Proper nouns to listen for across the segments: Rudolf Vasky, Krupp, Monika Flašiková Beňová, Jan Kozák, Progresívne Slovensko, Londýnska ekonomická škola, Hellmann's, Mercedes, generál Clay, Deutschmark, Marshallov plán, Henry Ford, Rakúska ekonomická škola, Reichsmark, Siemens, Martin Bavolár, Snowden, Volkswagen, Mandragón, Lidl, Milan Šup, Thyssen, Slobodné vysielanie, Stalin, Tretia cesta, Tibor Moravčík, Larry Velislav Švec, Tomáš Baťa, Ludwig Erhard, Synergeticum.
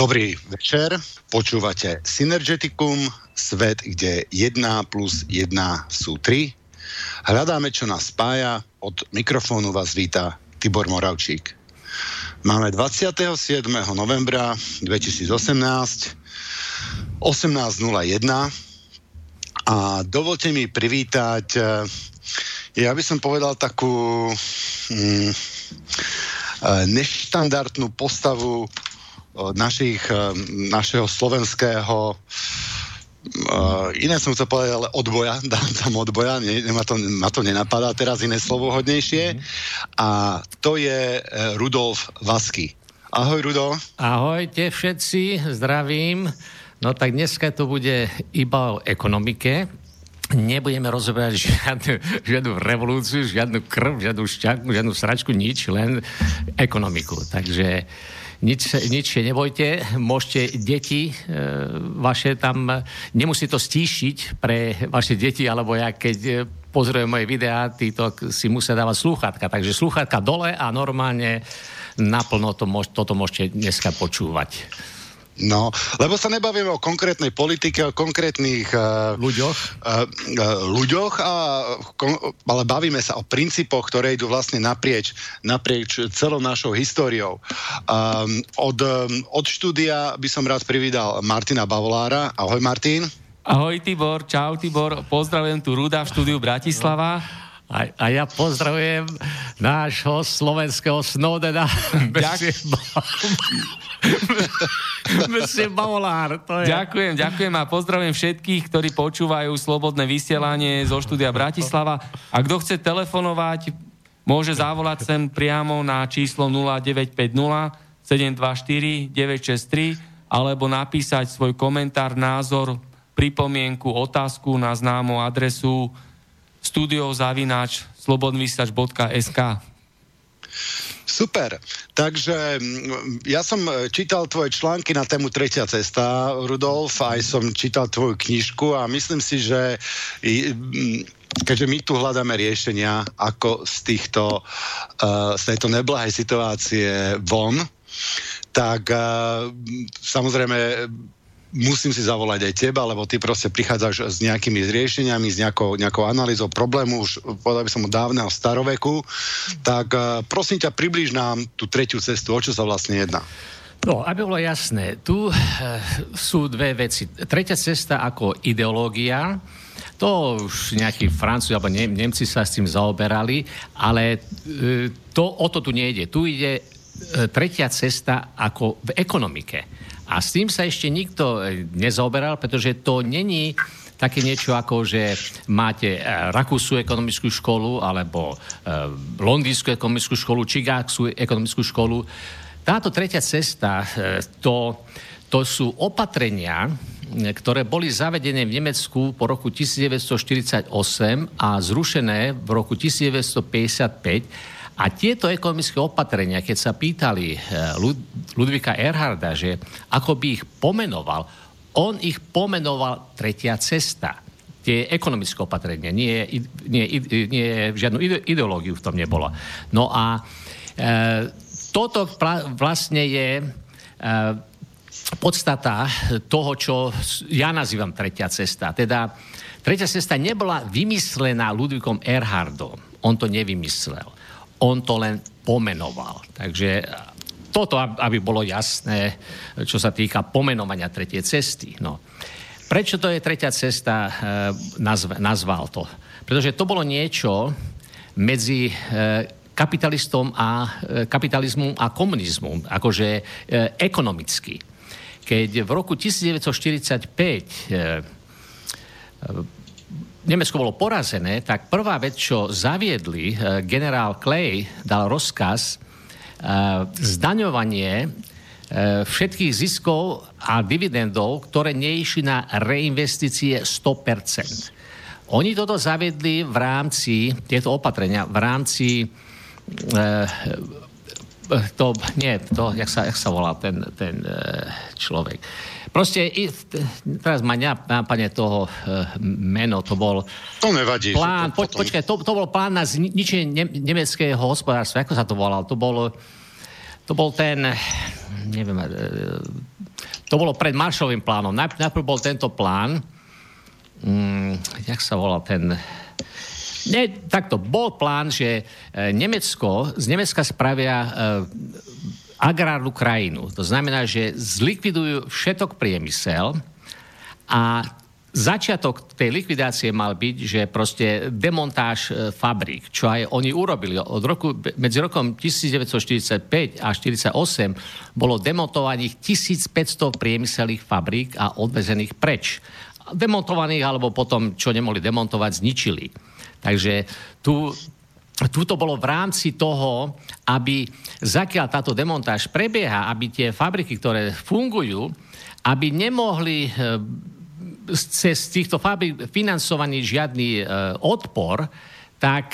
Dobrý večer, počúvate Synergeticum, svet, kde 1 + 1 = 3. Hľadáme, čo nás spája, od mikrofónu vás víta Tibor Moravčík. Máme 27. novembra 2018, 18:01 a dovolte mi privítať, ja by som povedal takú neštandardnú postavu našeho slovenského, iné som chcel povedať, ale odboja, odboja, ma to nenapadá teraz iné slovo hodnejšie, a to je Rudolf Vasky. Ahoj, Rudo. Ahojte všetci, zdravím. No tak dneska to bude iba o ekonomike. Nebudeme rozoberať žiadnu revolúciu, žiadnu krv, žiadnu šťaku, žiadnu sračku, nič, len ekonomiku. Takže nič nebojte, môžete deti vaše tam, nemusí to stíšiť pre vaše deti, alebo ja keď pozriem moje videá, títo si musia dávať slúchatka, takže slúchatka dole a normálne naplno toto môžete dneska počúvať. No, lebo sa nebavíme o konkrétnej politike, o konkrétnych ľuďoch, ale bavíme sa o princípoch, ktoré idú vlastne naprieč celou našou históriou. Od štúdia by som rád privítal Martina Bavolára. Ahoj, Martin. Ahoj, Tibor. Čau, Tibor. Pozdravujem tu Ruda v štúdiu Bratislava. A ja pozdravujem nášho slovenského Snowdena. Bavolár, to je. Ďakujem a pozdravujem všetkých, ktorí počúvajú Slobodné vysielanie zo štúdia Bratislava. A kto chce telefonovať, môže zavolať sem priamo na číslo 0950 724 963 alebo napísať svoj komentár, názor, pripomienku, otázku na známu adresu studio@slobodnyvysielac.sk. Super. Takže ja som čítal tvoje články na tému Tretia cesta, Rudolf, aj som čítal tvoju knižku a myslím si, že keďže my tu hľadáme riešenia, ako z tejto neblahej situácie von, tak samozrejme musím si zavolať aj teba, lebo ty proste prichádzaš s nejakými riešeniami, s nejakou analýzou problému, už povedal by som od dávneho staroveku. Tak prosím ťa, približ nám tú tretiu cestu, o čo sa vlastne jedná. No, aby bolo jasné, tu sú dve veci. Tretia cesta ako ideológia, to už nejakí Francúzi alebo Nemci sa s tým zaoberali, ale o to tu nejde. Tu ide tretia cesta ako v ekonomike. A s tým sa ešte nikto nezaoberal, pretože to není také niečo ako, že máte Rakúsku ekonomickú školu alebo Londýnsku ekonomickú školu, Čikagsku ekonomickú školu. Táto tretia cesta, to sú opatrenia, ktoré boli zavedené v Nemecku po roku 1948 a zrušené v roku 1955. A tieto ekonomické opatrenia, keď sa pýtali Ludwiga Erharda, že ako by ich pomenoval, on ich pomenoval tretia cesta. Tie ekonomické opatrenia, nie žiadnu ideológiu v tom nebolo. No a toto vlastne je podstata toho, čo ja nazývam tretia cesta. Teda tretia cesta nebola vymyslená Ludwigom Erhardom. On to nevymyslel. On to len pomenoval. Takže toto, aby bolo jasné, čo sa týka pomenovania tretej cesty. No. Prečo to je tretia cesta, nazval to? Pretože to bolo niečo medzi kapitalizmom a komunizmom, akože ekonomicky. Keď v roku 1945 Nemecko bolo porazené, tak prvá vec, čo zaviedli, generál Clay dal rozkaz zdaňovanie všetkých ziskov a dividendov, ktoré neišli na reinvestície 100%. Oni toto zaviedli v rámci, tieto opatrenia, v rámci jak sa volá ten človek. Proste, teraz ma nápadne toho meno, to bol... To nevadí. Plán, to bol plán na zničenie nemeckého hospodárstva. Ako sa to volal? To bol ten, neviem, To bolo pred Marshallovým plánom. Najprv bol tento plán, jak sa volal ten... Nie, takto, bol plán, že Nemecko, z Nemecka spravia agrárnu krajinu. To znamená, že zlikvidujú všetok priemysel a začiatok tej likvidácie mal byť, že proste demontáž fabrík, čo aj oni urobili. Medzi rokom 1945 a 1948 bolo demontovaných 1500 priemyselných fabrík a odvezených preč. Demontovaných, alebo potom, čo nemohli demontovať, zničili. Takže tu to bolo v rámci toho, aby zakiaľ táto demontáž prebieha, aby tie fabriky, ktoré fungujú, aby nemohli cez týchto fabrik financovaní žiadny odpor, tak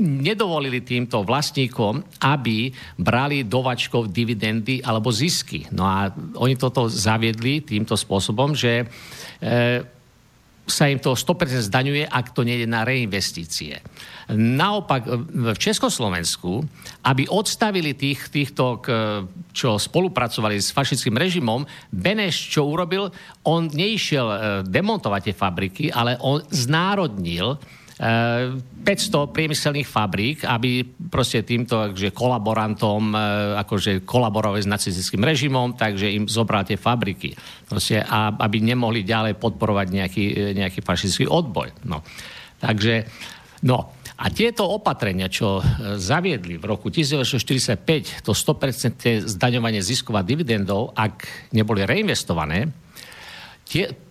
nedovolili týmto vlastníkom, aby brali dovačkov dividendy alebo zisky. No a oni toto zaviedli týmto spôsobom, že sa im to 100% zdaňuje, ak to nejde na reinvestície. Naopak, v Československu, aby odstavili týchto, čo spolupracovali s fašistickým režimom, Beneš, čo urobil, on neišiel demontovať tie fabriky, ale on znárodnil 500 priemyselných fabrík, aby proste týmto kolaborantom kolaborovali s nacistickým režimom, takže im zobral tie fabriky. Proste, aby nemohli ďalej podporovať nejaký fašistický odboj. No. Takže, no. A tieto opatrenia, čo zaviedli v roku 1945, to 100% zdaňovanie ziskov a dividendov, ak neboli reinvestované,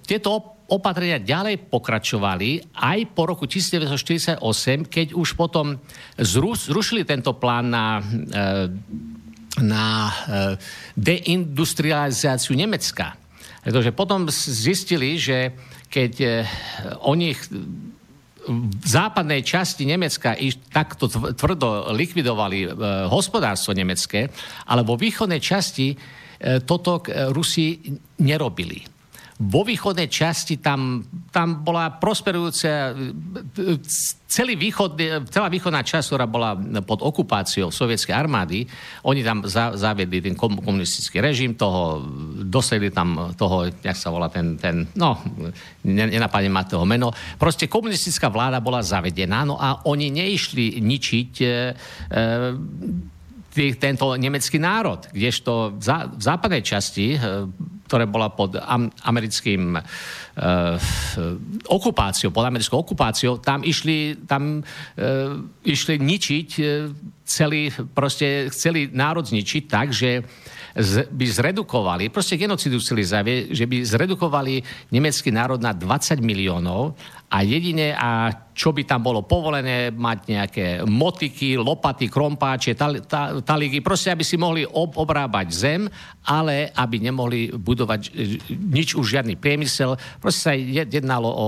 tieto opatrenia ďalej pokračovali aj po roku 1948, keď už potom zrušili tento plán na deindustrializáciu Nemecka. Pretože potom zistili, že keď oni v západnej časti Nemecka takto tvrdo likvidovali hospodárstvo nemecké, ale vo východnej časti toto Rusi nerobili. Vo východnej časti tam bola prosperujúca celá východná časť, ktorá bola pod okupáciou sovietskej armády. Oni tam zaviedli ten komunistický režim, dosadili tam toho, jak sa volá nenapadne ma toho meno. Proste komunistická vláda bola zavedená, no a oni neišli ničiť tento nemecký národ, kdežto v západnej časti, ktoré bola pod americkou okupáciou, tam išli ničiť celý národ zničiť tak, že by zredukovali, proste genocidu chceli zavieť, že by zredukovali nemecký národ na 20 miliónov a jedine, čo by tam bolo povolené, mať nejaké motiky, lopaty, krompáče, taligy, proste aby si mohli obrábať zem, ale aby nemohli budovať nič už žiadny priemysel. Proste sa jednalo o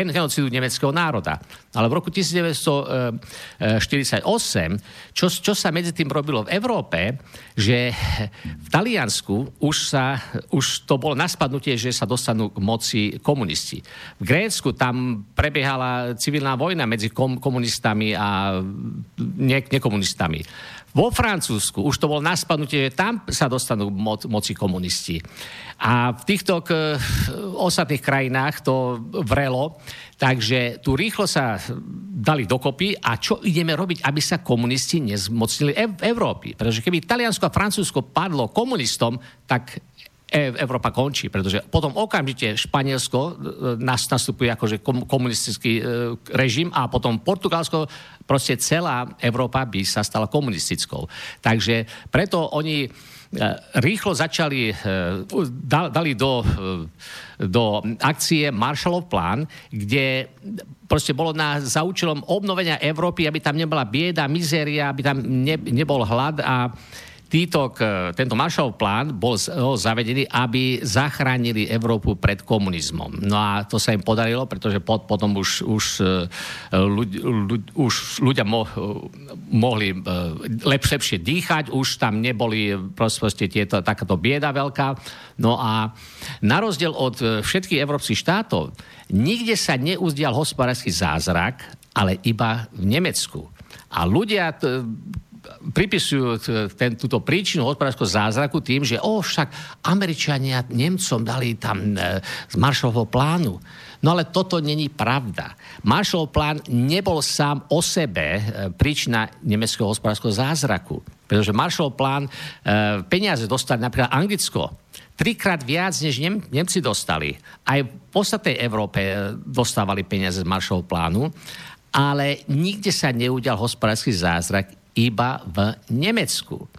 genocidu nemeckého národa. Ale v roku 1948, čo sa medzi tým robilo v Európe, že v Taliansku už to bolo naspadnutie, že sa dostanú k moci komunisti. V Grécku tam prebiehala civilná vojna medzi komunistami a nekomunistami. Vo Francúzsku už to bolo naspadnutie, že tam sa dostanú moci komunisti. A v týchto ostatných krajinách to vrelo, takže tu rýchlo sa dali dokopy a čo ideme robiť, aby sa komunisti nezmocnili v Európe. Pretože keby Taliansko a Francúzsko padlo komunistom, tak Európa končí, pretože potom okamžite Španielsko nastupuje akože komunistický režim a potom Portugalsko, proste celá Európa by sa stala komunistickou. Takže preto oni rýchlo dali do akcie Marshallov plán, kde proste bolo za účelom obnovenia Európy, aby tam nebola bieda, mizéria, aby tam nebol hlad a tento Marshallov plán bol zavedený, aby zachránili Európu pred komunizmom. No a to sa im podarilo, pretože potom už ľudia mohli lepšie dýchať, už tam neboli proste takáto bieda veľká. No a na rozdiel od všetkých európskych štátov, nikde sa neuzdial hospodársky zázrak, ale iba v Nemecku. A ľudia pripisujú túto príčinu hospodárskeho zázraku tým, že však Američania Nemcom dali tam z Marshallovho plánu. No ale toto není pravda. Marshallov plán nebol sám o sebe príčina nemeckého hospodárskeho zázraku. Pretože Marshallov plán peniaze dostali napríklad Anglicko. 3-krát viac, než Nemci dostali. Aj v podstatnej Európe dostávali peniaze z Marshallov plánu, ale nikde sa neudial hospodársky zázrak, iba v Nemecku.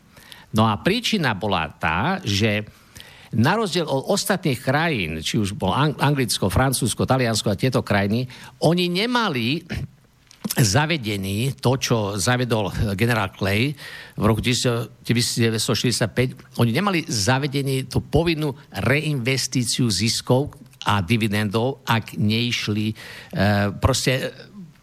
No a príčina bola tá, že na rozdiel od ostatných krajín, či už bol Anglicko, Francúzsko, Taliansko a tieto krajiny, oni nemali zavedený to, čo zavedol generál Clay v roku 1945. Oni nemali zavedený tú povinnú reinvestíciu ziskov a dividendov, ak neišli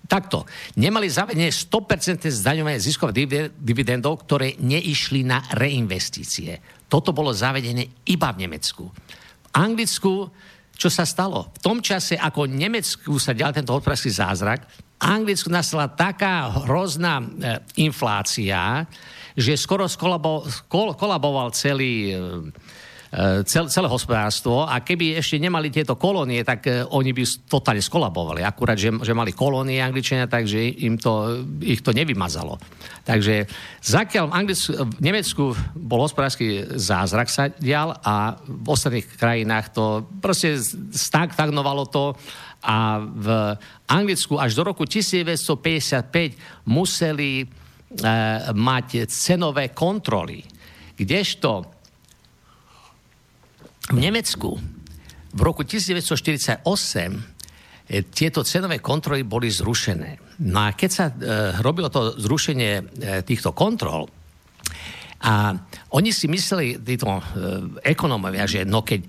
takto. Nemali zavedenie 100% zdaňovanie ziskov a dividendov, ktoré neišli na reinvestície. Toto bolo zavedené iba v Nemecku. V Anglicku, čo sa stalo? V tom čase, ako Nemecku sa dial tento hospodársky zázrak, v Anglicku nastala taká hrozná inflácia, že skoro skolaboval celé hospodárstvo, a keby ešte nemali tieto kolónie, tak oni by totálne skolabovali. Akurát, že mali kolónie Angličania, takže ich to nevymazalo. Takže zakiaľ v Nemecku bol hospodársky zázrak sa dial a v ostatných krajinách to proste stagnovalo to a v Anglicku až do roku 1955 museli mať cenové kontroly. Kdežto v Nemecku v roku 1948 tieto cenové kontroly boli zrušené. No a keď sa robilo to zrušenie týchto kontrol, a oni si mysleli, títo ekonómovia, že no keď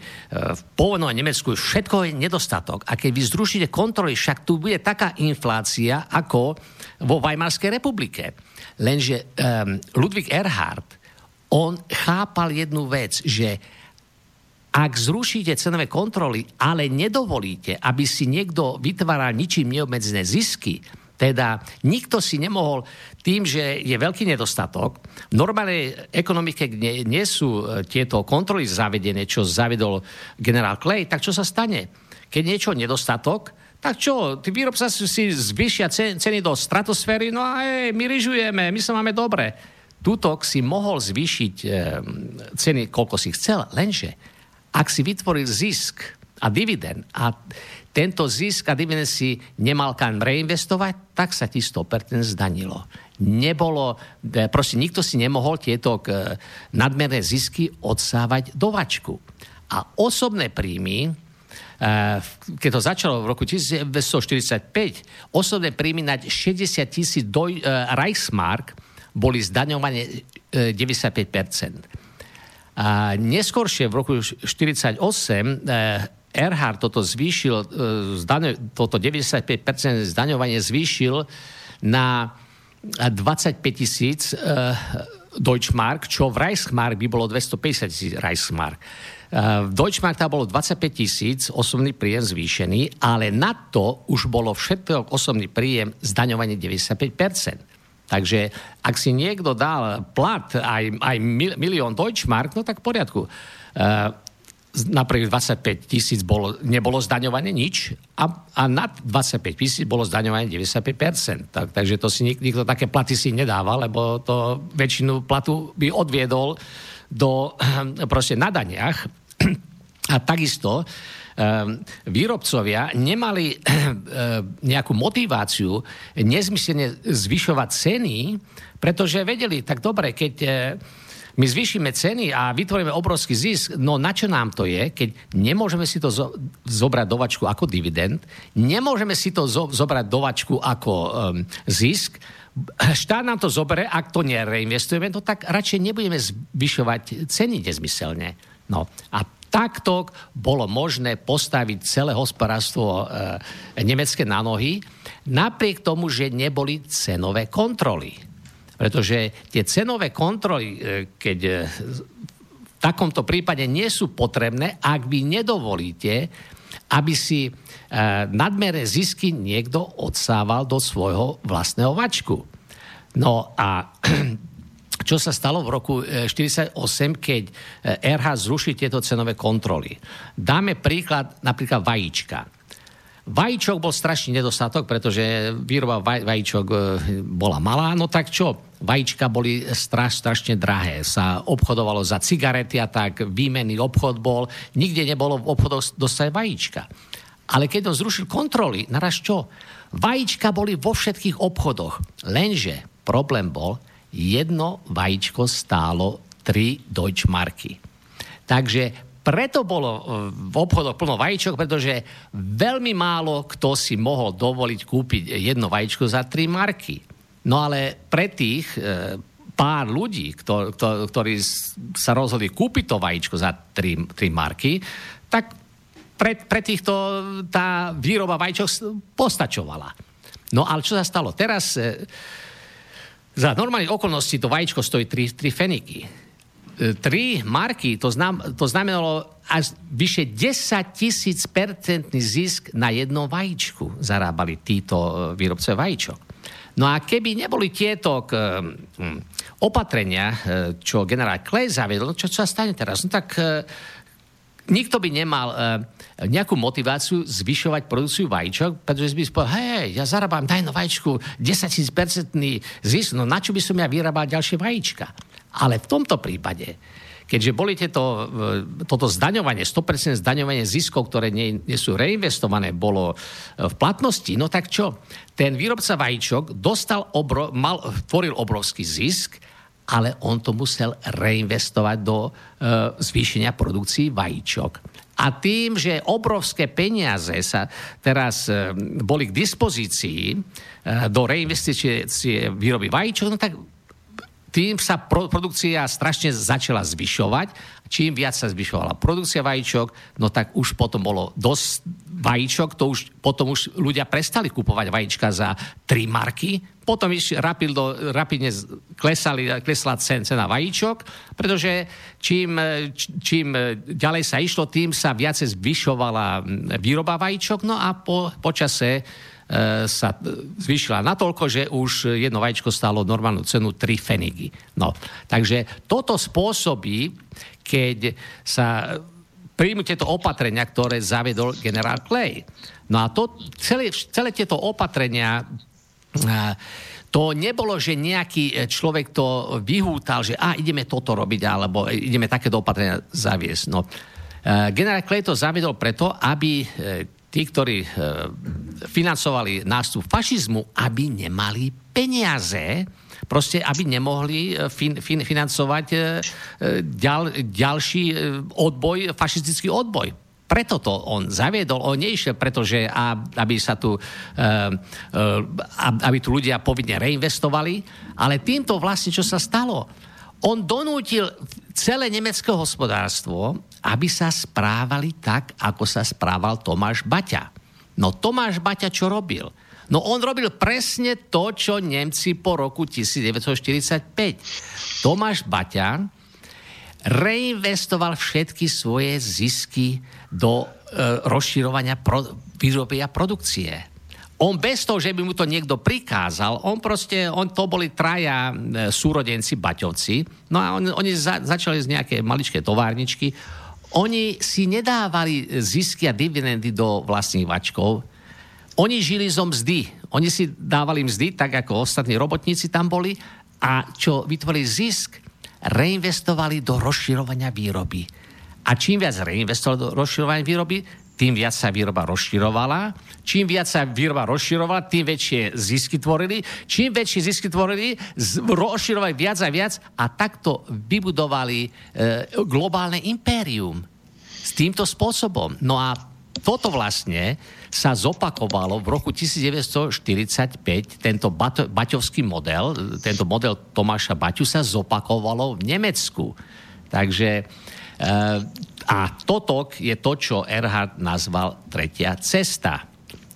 v pôvodnom Nemecku všetko je nedostatok a keď vy zrušíte kontroly, však tu bude taká inflácia ako vo Weimarskej republike. Lenže Ludwig Erhard, on chápal jednu vec, že ak zrušíte cenové kontroly, ale nedovolíte, aby si niekto vytváral ničím neobmedzené zisky, teda nikto si nemohol tým, že je veľký nedostatok. V normálnej ekonomike nie sú tieto kontroly zavedené, čo zavedol generál Clay, tak čo sa stane? Keď niečo nedostatok, tak čo, tí výrobca si zvýšia ceny do stratosféry, no a my ryžujeme, my sa máme dobre. Tutok si mohol zvýšiť ceny, koľko si chcel, lenže ak si vytvoril zisk a dividend a tento zisk a dividend si nemal kam reinvestovať, tak sa ti 100% zdanilo. Nebolo, proste nikto si nemohol tieto nadmerné zisky odsávať do vačku. A osobné príjmy, keď to začalo v roku 1945, osobné príjmy nad 60 000 Reichsmark boli zdaňované 95%. A neskôršie v roku 1948 Erhard toto zvýšil, toto 95% zdaňovanie zvýšil na 25 000 Deutschmark, čo v Reichsmark by bolo 250 000 Reichsmark. V Deutschmark tam bolo 25 000 osobný príjem zvýšený, ale na to už bolo všetko osobný príjem zdaňovanie 95%. Takže ak si niekto dal plat aj milión Deutschmark, no tak v poriadku. Napríklad 25 000 nebolo zdaňované nič a nad 25 000 bolo zdaňované 95%. Takže to si nikto také platy si nedáva, lebo to väčšinu platu by odviedol do proste na daniach. A takisto výrobcovia nemali nejakú motiváciu nezmyslne zvyšovať ceny, pretože vedeli, tak dobre, keď my zvýšime ceny a vytvoríme obrovský zisk, no na čo nám to je, keď nemôžeme si to zobrať do vačku ako dividend, nemôžeme si to zobrať do vačku ako zisk, štát nám to zoberie, ak to nereinvestujeme, no tak radšej nebudeme zvyšovať ceny nezmyselne. No a takto bolo možné postaviť celé hospodárstvo nemecké na nohy, napriek tomu, že neboli cenové kontroly. Pretože tie cenové kontroly, keď v takomto prípade nie sú potrebné, ak vy nedovolíte, aby si nadmerné zisky niekto odsával do svojho vlastného vačku. No a čo sa stalo v roku 1948, keď Erhard zrušil tieto cenové kontroly. Dáme príklad, napríklad vajíčka. Vajíčok bol strašný nedostatok, pretože výroba vajíčok bola malá, no tak čo? Vajíčka boli strašne drahé. Sa obchodovalo za cigarety a tak, výmenný obchod bol. Nikde nebolo v obchodoch dostať vajíčka. Ale keď on zrušil kontroly, naraz čo? Vajíčka boli vo všetkých obchodoch. Lenže problém bol, jedno vajíčko stálo 3 Deutschmarky. Takže preto bolo v obchodoch plno vajíčok, pretože veľmi málo kto si mohol dovoliť kúpiť jedno vajíčko za 3 marky. No ale pre tých pár ľudí, ktorí sa rozhodli kúpiť to vajíčko za 3 marky, tak pre týchto tá výroba vajíčok postačovala. No ale čo sa stalo? Teraz za normálnych okolností to vajíčko stojí 3 feniky. 3 marky, to znamenalo až vyše 10 000% zisk na jednom vajíčku zarábali títo výrobcovia vajíčok. No a keby neboli tieto opatrenia, čo generál Clay zaviedol, čo sa stane teraz? No tak nikto by nemal nejakú motiváciu zvyšovať produkciu vajíčok, pretože by si povedal, hej, ja zarábam na jednom vajíčku 10 000% zisk, no na čo by som ja vyrábal ďalšie vajíčka? Ale v tomto prípade, keďže boli toto zdaňovanie, 100% zdaňovanie ziskov, ktoré nie sú reinvestované, bolo v platnosti, no tak čo? Ten výrobca vajíčok tvoril obrovský zisk, ale on to musel reinvestovať do zvýšenia produkcií vajíčok. A tým, že obrovské peniaze sa teraz boli k dispozícii do reinvestície výroby vajíčok, no tak tým sa produkcia strašne začala zvyšovať. Čím viac sa zvyšovala produkcia vajíčok, no tak už potom bolo dosť vajíčok, potom už ľudia prestali kupovať vajíčka za 3 marky, potom už rapidne klesla cena vajíčok, pretože čím ďalej sa išlo, tým sa viac zvyšovala výroba vajíčok, no a počase sa zvýšila natoľko, že už jedno vajíčko stálo normálnu cenu 3 feniky. No, takže toto spôsobí, keď sa príjmu tieto opatrenia, ktoré zavedol generál Clay. No a celé tieto opatrenia, to nebolo, že nejaký človek to vyhútal, že ideme toto robiť, alebo ideme takéto opatrenia zaviesť. No, generál Clay to zavedol preto, aby tí, ktorí financovali nástup fašizmu, aby nemali peniaze, proste aby nemohli financovať ďalší odboj, fašistický odboj. Preto to on zaviedol, on neišiel, pretože aby tu ľudia povinne reinvestovali, ale týmto vlastne, čo sa stalo, on donútil celé nemecké hospodárstvo, aby sa správali tak, ako sa správal Tomáš Baťa. No Tomáš Baťa čo robil? No on robil presne to, čo Nemci po roku 1945. Tomáš Baťa reinvestoval všetky svoje zisky do rozširovania výroby a produkcie. On bez toho, že by mu to niekto prikázal, to boli traja súrodenci, Baťovci, no a oni začali z nejaké maličké továrničky, oni si nedávali zisky a dividendy do vlastných vačkov, oni žili zo mzdy, oni si dávali mzdy, tak ako ostatní robotníci tam boli, a čo vytvorili zisk, reinvestovali do rozširovania výroby. A čím viac reinvestovali do rozširovania výroby, tým viac sa výroba rozširovala. Čím viac sa výroba rozširovala, tým väčšie zisky tvorili. Čím väčšie zisky tvorili, rozširovali viac a viac a takto vybudovali globálne impérium. S týmto spôsobom. No a toto vlastne sa zopakovalo v roku 1945. Tento baťovský model, tento model Tomáša Baťu sa zopakovalo v Nemecku. Takže a toto je to, čo Erhard nazval tretia cesta.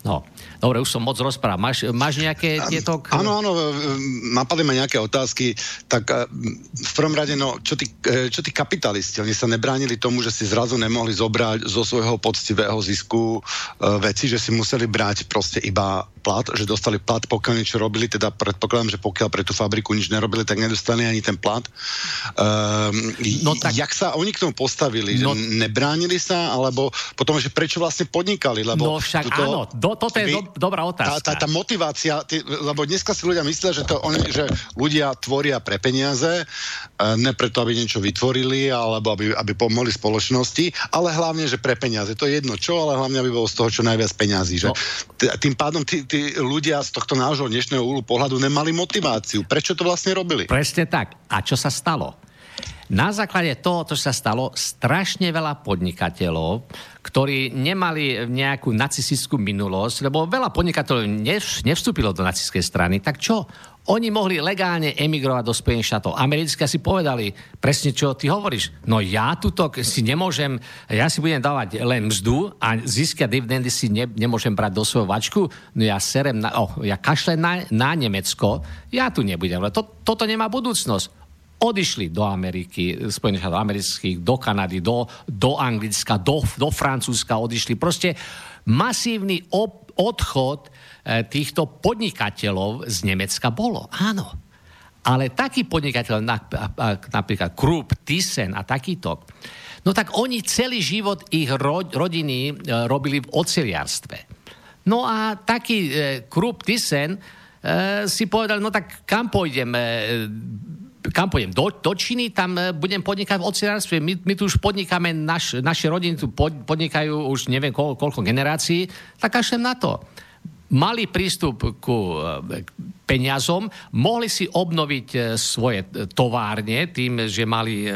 No, dobre, už som moc rozprával. Máš nejaké tieto... Áno, napadli ma nejaké otázky. Tak v prvom rade, čo tí kapitalisti? Oni sa nebránili tomu, že si zrazu nemohli zobrať zo svojho poctivého zisku veci, že si museli brať proste iba plat, že dostali plat, pokiaľ niečo robili, teda predpokladám, že pokiaľ pre tú fabriku nič nerobili, tak nedostali ani ten plat. Jak sa oni k tomu postavili? Nebránili sa? Alebo potom, že prečo vlastne podnikali? Lebo áno, toto je dobrá otázka. Tá motivácia, lebo dneska si ľudia myslia, že ľudia tvoria pre peniaze, ne preto, aby niečo vytvorili, alebo aby pomohli spoločnosti, ale hlavne, že pre peniaze. To je jedno čo, ale hlavne, aby bolo z toho čo najviac peňazí. Že? No. Tým pádom tí ľudia z tohto nášho dnešného úhlu pohľadu nemali motiváciu. Prečo to vlastne robili? Presne tak. A čo sa stalo? Na základe toho, čo sa stalo, strašne veľa podnikateľov, ktorí nemali nejakú nacistickú minulosť, lebo veľa podnikateľov nevstúpilo do nacistickej strany, tak čo? Oni mohli legálne emigrovať do Spojených štátov. Americké si povedali, presne čo ty hovoríš. No ja tuto si nemôžem, ja si budem dávať len mzdu a získať dividendy si nemôžem brať do svojho vačku. No ja serem, ja kašlem na Nemecko, ja tu nebudem. Toto nemá budúcnosť. Odišli do Ameriky, Spojených štátov amerických, do Kanady, do Anglicka, do Francúzska odišli. Proste masívny odchod týchto podnikateľov z Nemecka bolo. Áno. Ale takí podnikateľ, napríklad Krupp, Thyssen a takýto, no tak oni celý život ich rodiny robili v oceliarstve. No a taký Krupp, Thyssen si povedal, no tak kam pôjdem? Do Číny, tam budem podnikať v oceliarstve. My tu už podnikáme, naše rodiny tu podnikajú už neviem koľko generácií, tak kašlem na to. Mali prístup ku peniazom, mohli si obnoviť svoje továrne tým, že mali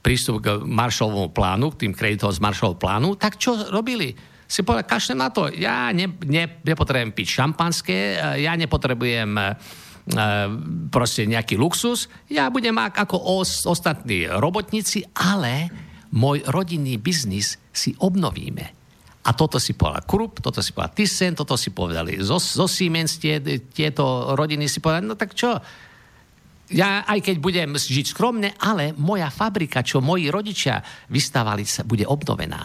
prístup k Marshallovomu plánu, k tým kreditom z Marshallovho plánu, tak čo robili? Si povedal, kašlem na to, ja nepotrebujem piť šampanské, ja nepotrebujem proste nejaký luxus, ja budem ako ostatní robotníci, ale môj rodinný biznis si obnovíme. A toto si povedal Krupp, toto si povedal Thyssen, toto si povedali zo Siemens, tieto rodiny si povedali, no tak čo? Ja, aj keď budem žiť skromne, ale moja fabrika, čo moji rodičia vystávali, sa bude obnovená.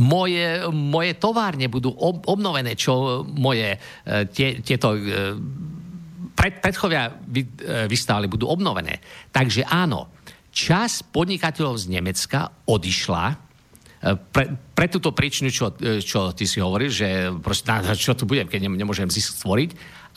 Moje továrne budú obnovené, čo moje tieto predchovia vystávali, budú obnovené. Takže áno, časť podnikateľov z Nemecka odišla pre túto príčinu, čo ty si hovoril, že proste, čo tu budem, keď nemôžem zisk stvoriť,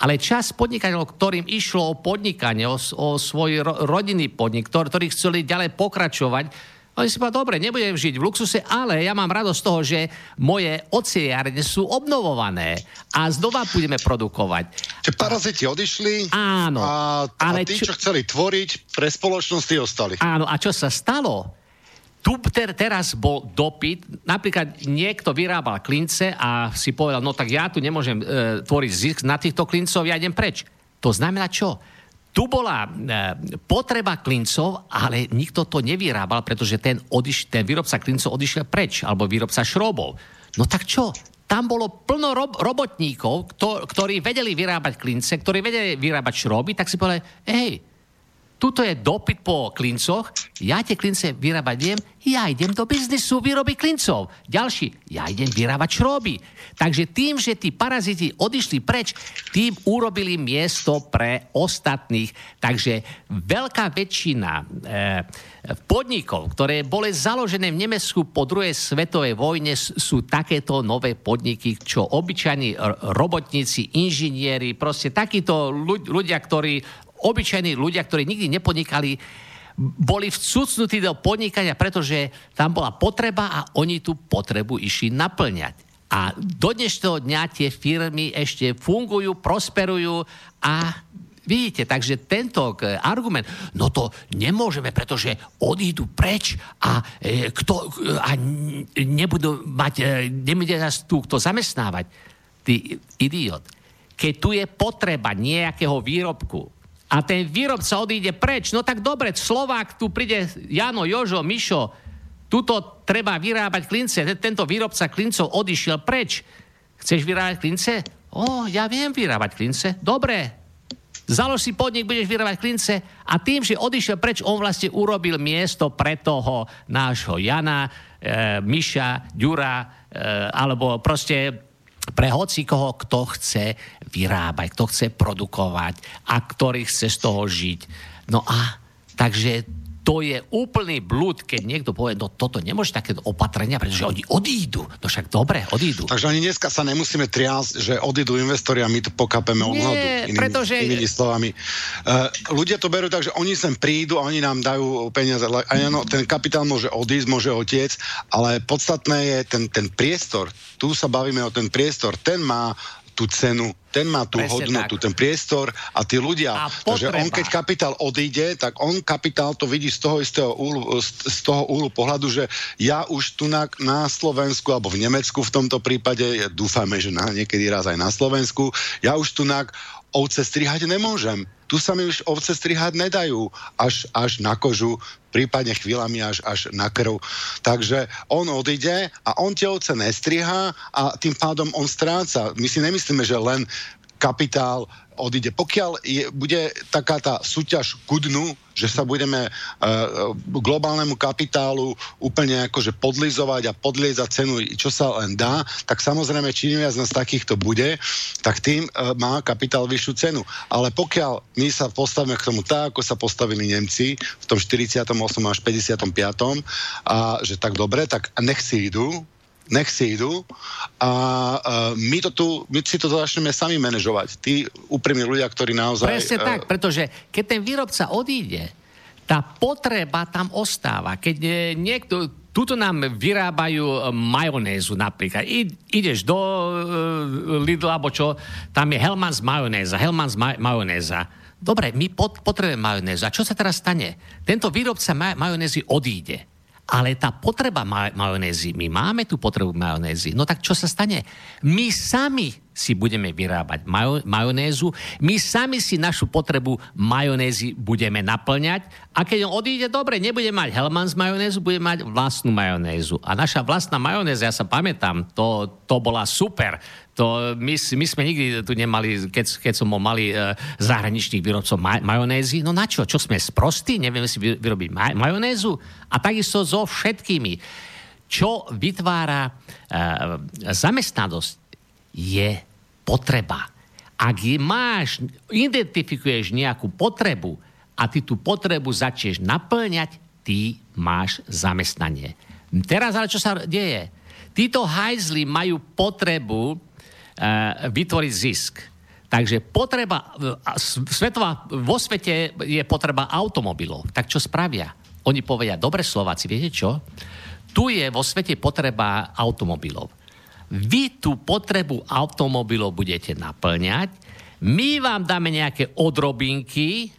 ale čas podnikateľov, ktorým išlo o podnikanie, o svoj rodinný podnik, ktorí chceli ďalej pokračovať, oni si povedali, dobre, nebudem žiť v luxuse, ale ja mám radosť z toho, že moje oceliárne sú obnovované a znova budeme produkovať. Čiže paraziti odišli. Áno. A tí, čo chceli tvoriť, pre spoločnosti ostali. Áno, a čo sa stalo? Tu teraz bol dopyt, napríklad niekto vyrábal klince a si povedal, no tak ja tu nemôžem tvoriť zisk na týchto klincov, ja idem preč. To znamená čo? Tu bola potreba klincov, ale nikto to nevyrábal, pretože ten výrobca klincov odišiel preč, alebo výrobca šrobov. No tak čo? Tam bolo plno robotníkov, ktorí vedeli vyrábať klince, ktorí vedeli vyrábať šroby, tak si povedali, tuto je dopyt po klincoch, ja tie klince vyrábať viem, ja idem do biznisu výroby klincov. Ďalší, ja idem vyrábať šroby. Takže tým, že tí paraziti odišli preč, tým urobili miesto pre ostatných. Takže veľká väčšina podnikov, ktoré boli založené v Nemecku po druhej svetovej vojne, sú takéto nové podniky, čo obyčajní robotníci, inžinieri, proste takíto ľudia, obyčajní ľudia, ktorí nikdy nepodnikali, boli vcucnutí do podnikania, pretože tam bola potreba a oni tú potrebu išli naplňať. A do dnešného dňa tie firmy ešte fungujú, prosperujú a vidíte, takže tento argument, no to nemôžeme, pretože odídu preč a nebudú mať, nebude nás tu kto zamestnávať. Ty idiot. Keď tu je potreba nejakého výrobku, a ten výrobca odíde preč. No tak dobre, Slovák, tu príde Jano, Jožo, Mišo, tuto treba vyrábať klince. Tento výrobca klincov odišiel preč. Chceš vyrábať klince? Ja viem vyrábať klince. Dobre, založ si podnik, budeš vyrábať klince. A tým, že odišiel preč, on vlastne urobil miesto pre toho nášho Jana, Miša, Ďura, alebo proste pre hocikoho, kto chce vyrábať, kto chce produkovať a ktorý chce z toho žiť. No a takže to je úplný blúd, keď niekto povie, no toto nemôže takéto opatrenia, pretože oni odídu. No však dobre, odídu. Takže ani dneska sa nemusíme triasť, že odídu investori a my to pokápeme od hladu. Inými slovami. Ľudia to berú tak, že oni sem prídu a oni nám dajú peniaze. A no, ten kapitál môže odísť, môže otiecť, ale podstatné je ten priestor. Tu sa bavíme o ten priestor. Ten má tú cenu, ten má tú hodnotu, ten priestor a tí ľudia. Takže on, keď kapitál odíde, tak on kapitál to vidí z toho istého úhlu, pohľadu, že ja už tu na Slovensku, alebo v Nemecku v tomto prípade, ja dúfame, že niekedy raz aj na Slovensku, ja už tu ovce strihať nemôžem. Tu sa mi už ovce strihať nedajú až na kožu, prípadne chvíľami až na krv. Takže on odíde a on tie ovce nestrihá a tým pádom on stráca. My si nemyslíme, že len kapitál odíde. Pokiaľ bude taká tá súťaž ku dnu, že sa budeme globálnemu kapitálu úplne akože podlizovať a podliezať cenu, čo sa len dá, tak samozrejme, čím viac nás takýchto bude, tak tým má kapitál vyššiu cenu. Ale pokiaľ my sa postavíme k tomu tak, ako sa postavili Nemci v tom 48. až 55. a že tak dobre, tak nech si idú a my si to začneme sami manažovať. Tí úprimní ľudia, ktorí naozaj... Presne tak, pretože keď ten výrobca odíde, tá potreba tam ostáva. Keď niekto... Tuto nám vyrábajú majonézu napríklad. Ideš do Lidla, alebo čo, tam je Hellmann's majonéza. Dobre, my potrebujeme majonézu. A čo sa teraz stane? Tento výrobca majonézy odíde. Ale tá potreba majonézy, my máme tú potrebu majonézy, no tak čo sa stane? My sami si budeme vyrábať majonézu, my sami si našu potrebu majonézy budeme naplňať a keď on odíde, dobre, nebude mať Hellmann's majonézu, bude mať vlastnú majonézu. A naša vlastná majonéza, ja sa pamätám, to bola super. To my sme nikdy tu nemali, keď som mali zahraničných výrobcov majonézy. No na čo? Čo sme sprostí? Nevieme si vyrobiť majonézu? A takisto so všetkými. Čo vytvára zamestnanosť je potreba. Ak identifikuješ nejakú potrebu a ty tú potrebu začneš naplňať, ty máš zamestnanie. Teraz ale čo sa deje? Títo hajzli majú potrebu vytvoriť zisk. Takže potreba, vo svete je potreba automobilov. Tak čo spravia? Oni povedia, dobre Slováci, viete čo? Tu je vo svete potreba automobilov. Vy tú potrebu automobilov budete naplňať, my vám dáme nejaké odrobinky,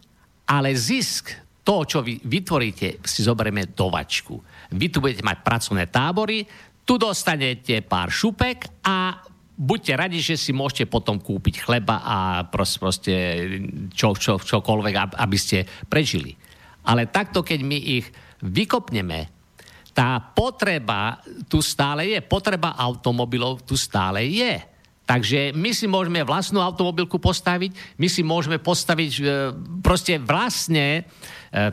ale zisk, to, čo vy vytvoríte, si zoberieme do vačku. Vy tu budete mať pracovné tábory, tu dostanete pár šupek a buďte radi, že si môžete potom kúpiť chleba a proste čokoľvek, aby ste prežili. Ale takto, keď my ich vykopneme, tá potreba tu stále je. Potreba automobilov tu stále je. Takže my si môžeme vlastnú automobilku postaviť, my si môžeme postaviť proste vlastné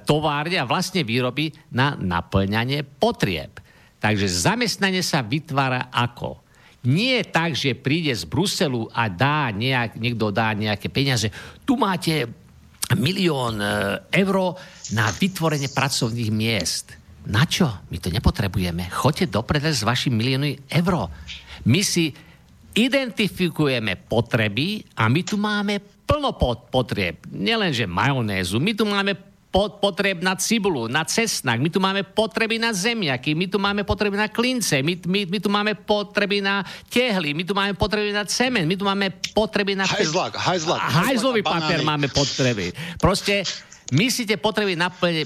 továrne a vlastné výroby na naplňanie potrieb. Takže zamestnanie sa vytvára ako? Nie tak, že príde z Bruselu a niekto dá nejaké peniaze. Tu máte 1 000 000 eur na vytvorenie pracovných miest. Na čo? My to nepotrebujeme. Choďte dopredu s vašim 1 000 000 eur. My si identifikujeme potreby a my tu máme plno potrieb. Nielenže majonézu, my tu máme potreb na cibulu, na cesnak, my tu máme potreby na zemiaky, my tu máme potreby na klince, my tu máme potreby na tehly, my tu máme potreby na cement, my tu máme potreby na... Hajzlový papier máme potreby. Proste my si tie potreby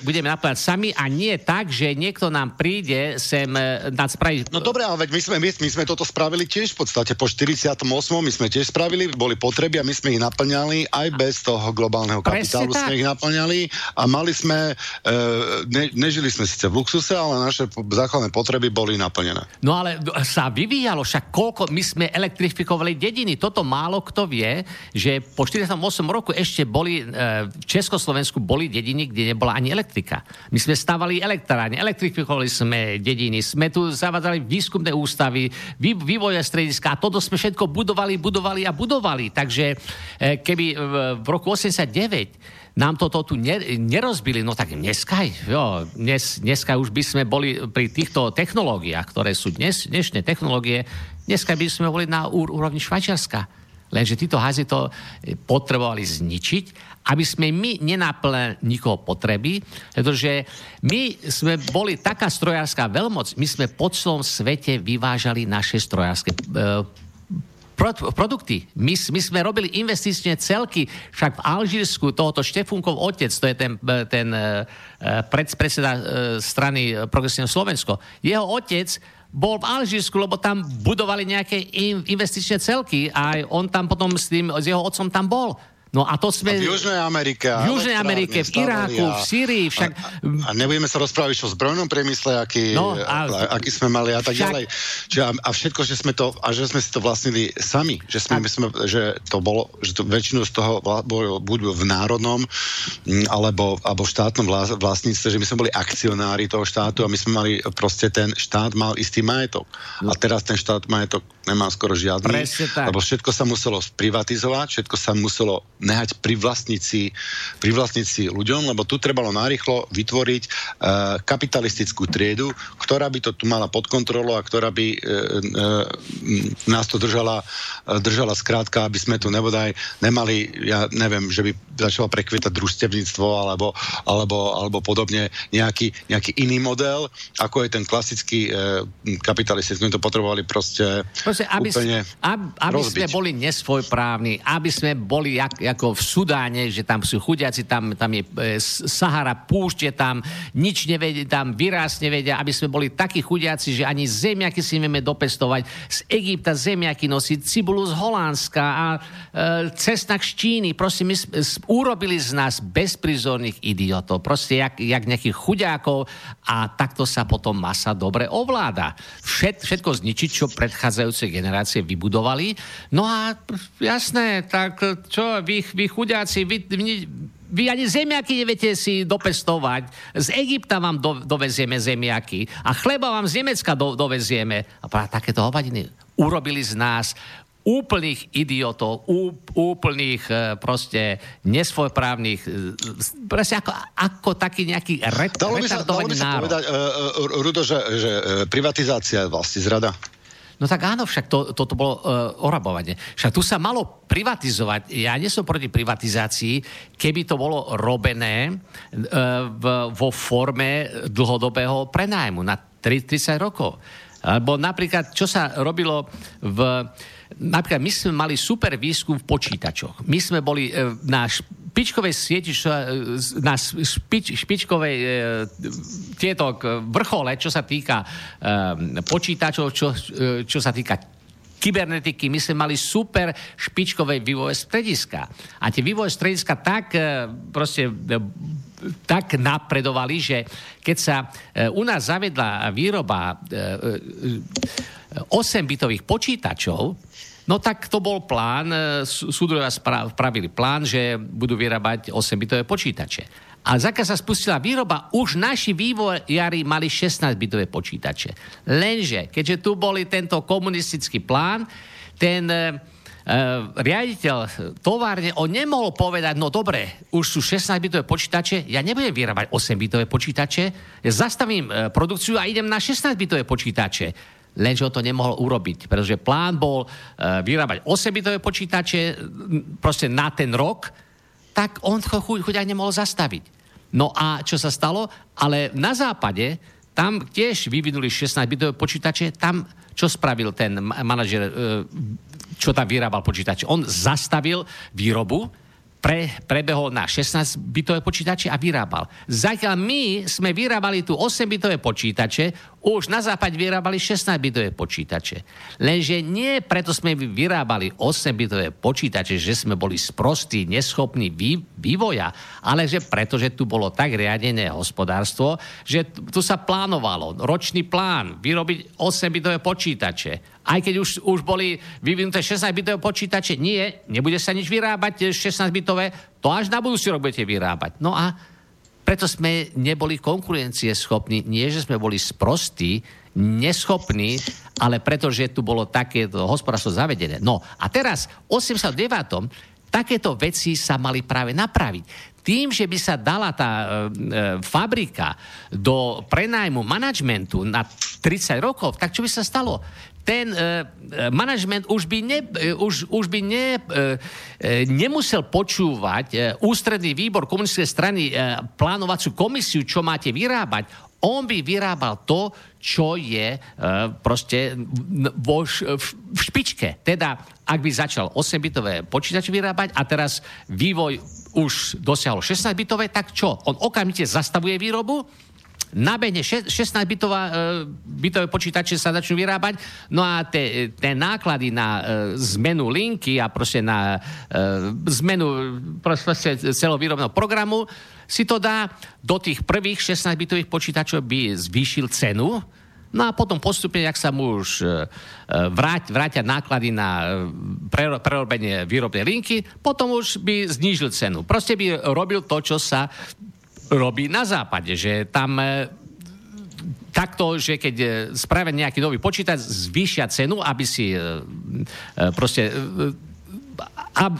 budeme naplňať sami a nie tak, že niekto nám príde sem nadspraviť... No dobré, ale veď my sme toto spravili tiež v podstate. Po 48. my sme tiež spravili, boli potreby a my sme ich naplňali aj bez toho globálneho kapitálu. Presne sme tak. Ich naplňali a mali sme... nežili sme síce v luxuse, ale naše základné potreby boli naplnené. No ale sa vyvíjalo však koľko... My sme elektrifikovali dediny. Toto málo kto vie, že po 48. roku ešte boli v Československu boli dediny, kde nebola ani elektrika. My sme stávali elektrárne, elektrifikovali sme dediny, sme tu zavádzali výskumné ústavy, vývoje strediska, a toto sme všetko budovali. Takže keby v roku 89 nám toto tu nerozbili, no tak dneska už by sme boli pri týchto technológiách, ktoré sú dnešné technológie, dneska by sme boli na úrovni Švajčiarska. Lenže títo házy to potrebovali zničiť, aby sme my nenaplnili nikoho potreby, pretože my sme boli taká strojárska veľmoc, my sme po celom svete vyvážali naše strojárske produkty. My sme robili investičné celky, však v Alžírsku tohoto Štefunkov otec, to je ten predseda strany Progresívne Slovensko, jeho otec bol v Alžírsku, lebo tam budovali nejaké investičné celky a on tam potom s jeho otcom tam bol. No a to sme... A v Južnej Amerike. V Južnej Amerike, v Iráku, v Sýrii, však... A nebudeme sa rozprávať o zbrojnom priemysle, aký sme mali a tak ďalej. A všetko, že sme si to vlastnili sami. Že to väčšinu z toho bolo buď v národnom, alebo v štátnom vlastníctve, že my sme boli akcionári toho štátu a my sme mali, proste ten štát mal istý majetok. A teraz ten štát majetok nemá skoro žiadny. Presne tak. Lebo všetko sa muselo sprivatizovať, všetko sa muselo nehať pri vlastníci ľuďom, lebo tu trebalo narýchlo vytvoriť kapitalistickú triedu, ktorá by to tu mala pod kontrolou a ktorá by nás to držala skrátka, aby sme tu nebodaj nemali, ja neviem, že by začalo prekvietať družstevníctvo alebo podobne nejaký iný model, ako je ten klasický kapitalistický. My to potrebovali proste úplne aby rozbiť. Sme boli nesvojprávni, aby sme boli ako v Sudáne, že tam sú chudiaci, tam je Sahara, púšť je tam, nič nevedia, tam výraz nevedia, aby sme boli takí chudiaci, že ani zemiaky si nevieme dopestovať. Z Egypta zemiaky nosí, cibulu z Holandska a cesnak z Číny. Proste my urobili z nás bezprizorných idiotov. Proste jak nejakých chudiákov a takto sa potom masa dobre ovláda. Všetko zničiť, čo predchádzajúce generácie vybudovali. No a jasné, tak čo vy chudáci, vy ani zemiaky neviete si dopestovať. Z Egypta vám dovezieme zemiaky a chleba vám z Nemecka dovezieme. A práve takéto hovadiny urobili z nás úplných idiotov, úplných proste nesvojprávnych, presne ako taký nejaký retardovaný národ. Dalo by sa povedať, Rudo, že privatizácia je vlastne zrada. No tak áno, však toto bolo orabovanie. Však tu sa malo privatizovať. Ja nie som proti privatizácii, keby to bolo robené vo forme dlhodobého prenájmu na 30 rokov. Alebo napríklad, čo sa robilo Napríklad my sme mali super výskum v počítačoch. My sme boli na špičkovej sieti, vrchole, čo sa týka počítačov, čo sa týka kybernetiky. My sme mali super špičkové vývoje strediska. A tie vývoje strediska tak tak napredovali, že keď sa u nás zavedla výroba 8-bitových počítačov, no tak to bol plán, súdruhovia spravili plán, že budú vyrábať 8-bitové počítače. A zakiaľ sa spustila výroba, už naši vývojári mali 16-bitové počítače. Lenže, keďže tu boli tento komunistický plán, ten riaditeľ továrne, on nemohol povedať, no dobre, už sú 16-bitové počítače, ja nebudem vyrábať 8-bitové počítače, ja zastavím produkciu a idem na 16-bitové počítače. Lenže on to nemohol urobiť, pretože plán bol vyrábať 8-bitové počítače proste na ten rok, tak on to chuďak nemohol zastaviť. No a čo sa stalo? Ale na západe, tam tiež vyvinuli 16-bitové počítače, tam čo spravil ten manažer, čo tam vyrábal počítače? On zastavil výrobu, prebehol na 16-bitové počítače a vyrábal. Zatiaľ my sme vyrábali tu 8-bitové počítače, už na západ vyrábali 16-bitové počítače. Lenže nie preto sme vyrábali 8-bitové počítače, že sme boli sprostí, neschopní vývoja, ale že preto, že tu bolo tak riadené hospodárstvo, že tu sa plánovalo, ročný plán, vyrobiť 8-bitové počítače. Aj keď už boli vyvinuté 16-bitové počítače, nebude sa nič vyrábať 16-bitové, to až na budúci rok budete vyrábať. No a Preto sme neboli konkurencieschopní. Nie, že sme boli sprostí, neschopní, ale pretože tu bolo takéto hospodárstvo zavedené. No a teraz, v 89. takéto veci sa mali práve napraviť. Tým, že by sa dala tá fabrika do prenajmu manažmentu na 30 rokov, tak čo by sa stalo? Ten manažment už by nemusel počúvať ústredný výbor komunistickej strany, plánovaciu komisiu, čo máte vyrábať. On by vyrábal to, čo je proste v špičke. Teda, ak by začal 8-bitové počítače vyrábať a teraz vývoj už dosiahol 16-bitové, tak čo? On okamžite zastavuje výrobu, nabehne 16-bitové počítače sa začnú vyrábať, no a tie náklady na zmenu linky a proste na zmenu proste celovýrobného programu si to dá do tých prvých 16-bitových počítačov by zvýšil cenu. No a potom postupne, ak sa mu už vrátia náklady na prerobenie výrobnej linky, potom už by znížil cenu. Proste by robil to, čo sa robí na západe, že tam takto, že keď spravia nejaký nový počítač, zvýšia cenu, aby si proste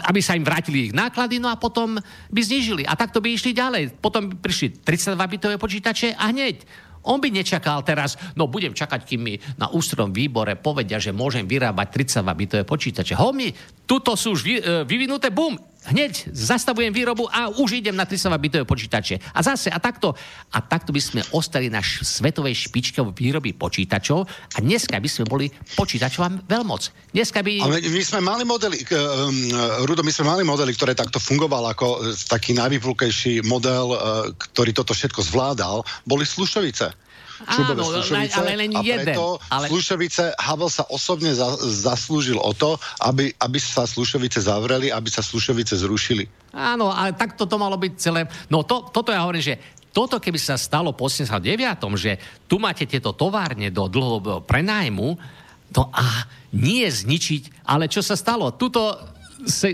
aby sa im vrátili ich náklady, no a potom by znížili. A takto by išli ďalej. Potom by prišli 32-bitové počítače a hneď. On by nečakal teraz, no budem čakať, kým mi na ústrednom výbore povedia, že môžem vyrábať 32-bitové počítače. Homi, tuto sú už vyvinuté, bum, hneď zastavujem výrobu a už idem na 32-bitové počítače. A zase, a takto by sme ostali na svetovej špičke výroby počítačov a dneska by sme boli počítačová veľmoc. Dneska by... Ale my sme mali modely, Rudo, ktoré takto fungoval ako taký najvyplúkejší model, ktorý toto všetko zvládal, boli Slušovice. Čubové Slušovice, ale len jeden. A preto Slušovice, Havel sa osobne zaslúžil o to, aby sa Slušovice zavreli, aby sa Slušovice zrušili. Áno, ale tak toto malo byť celé... No toto ja hovorím, že toto keby sa stalo po 89., že tu máte tieto továrne do dlhodobého prenájmu, to a nie zničiť, ale čo sa stalo? Tuto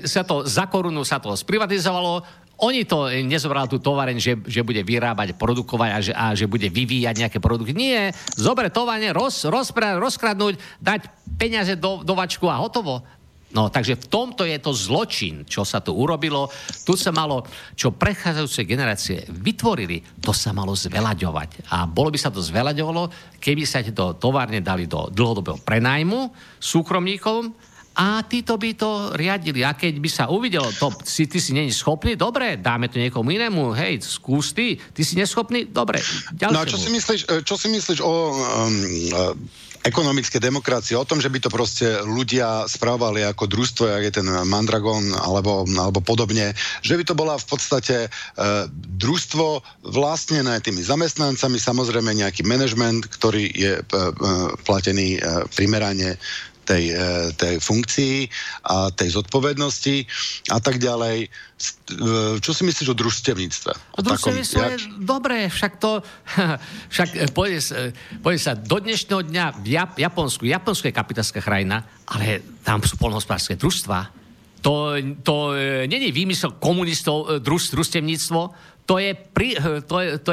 sa to za korunu sa to sprivatizovalo. Oni to nezobral tú továreň, že bude vyrábať, produkovať a že bude vyvíjať nejaké produkty. Nie, zober továreň, rozkradnúť, dať peniaze do vačku a hotovo. No, takže v tomto je to zločin, čo sa tu urobilo. Tu sa malo, čo prechádzajúce generácie vytvorili, to sa malo zvelaďovať. A bolo by sa to zvelaďovalo, keby sa tieto továrne dali do dlhodobého prenajmu súkromníkom, a títo by to riadili. A keď by sa uvidelo, ty si není schopný, dobre, dáme to niekomu inému, hej, skús ty si neschopný, dobre. No a čo si myslíš o ekonomické demokracie, o tom, že by to proste ľudia správali ako družstvo, jak je ten Mandragón alebo podobne, že by to bola v podstate družstvo vlastnené tými zamestnancami, samozrejme nejaký manažment, ktorý je platený primerane tej funkcii a tej zodpovednosti a tak ďalej. Čo si myslíš o družstevníctve? O družstevníctve je dobré, však povie sa, do dnešného dňa v Japonsku je kapitálska krajina, ale tam sú poľnohospodárske družstva. To nie je výmysel komunistov, družstevníctvo, to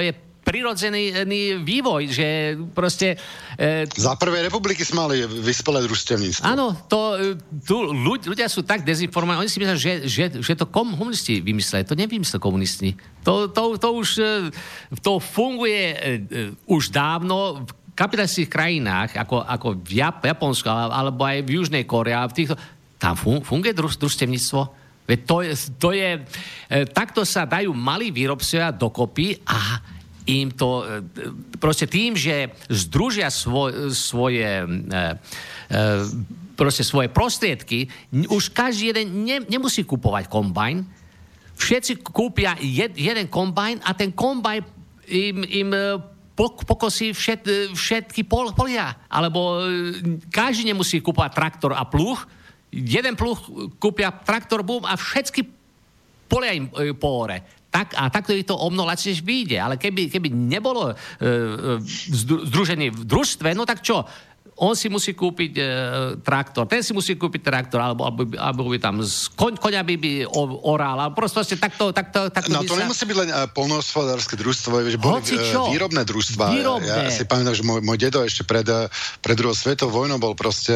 je prirodzený vývoj, že proste... Za prvej republiky sme mali vyspelé družstevníctvo. Áno, ľudia sú tak dezinformovaní, oni si myslia, že to komunisti vymysleli, to nevymysleli komunisti. To funguje už dávno v kapitalistických krajinách, ako v Japonsku, alebo aj v Južnej Kórei, a v týchto... Tam funguje družstevníctvo. Takto sa dajú malí výrobcovia dokopy a im to, proste tým, že združia svoje prostriedky, už každý jeden nemusí kupovať kombajn. Všetci kúpia jeden kombajn a ten kombajn im pokosí všetky polia. Alebo každý nemusí kúpovať traktor a pluh. Jeden pluh kúpia traktor, boom, a všetky polia im poore. A takto ich to o mnoho lacnejšie vyjde. Ale keby nebolo združené v družstve, no tak čo? on si musí kúpiť traktor, ten si musí kúpiť traktor, alebo by tam koňa by orál, alebo proste takto no, to sa... nemusí byť len poľnohospodárske družstvo, že boli výrobné družstva. Ja si pamätám, že môj dedo ešte pred druhou svetovou vojnou bol proste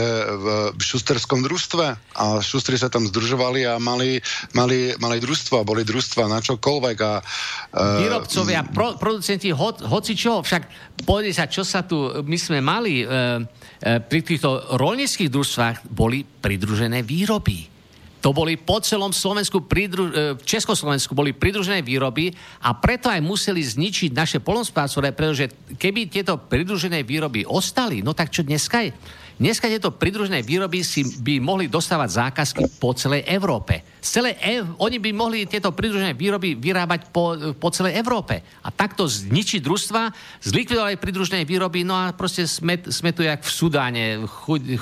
v šusterskom družstve a šustri sa tam združovali a mali družstva, boli družstva na čokoľvek a... výrobcovia, producenti, hocičoho, však povedali sa, čo sa tu my sme mali... pri týchto roľníckych družstvách boli pridružené výroby. To boli po celom Slovensku, v Československu boli pridružené výroby a preto aj museli zničiť naše poľnohospodárstvo, pretože keby tieto pridružené výroby ostali, no tak čo dneska je? Dneska tieto pridružené výroby si by mohli dostávať zákazky po celej Európe. Oni by mohli tieto pridružené výroby vyrábať po celej Európe. A takto zničiť družstva, zlikvidovali pridružené výroby, no a proste sme tu jak v Sudáne,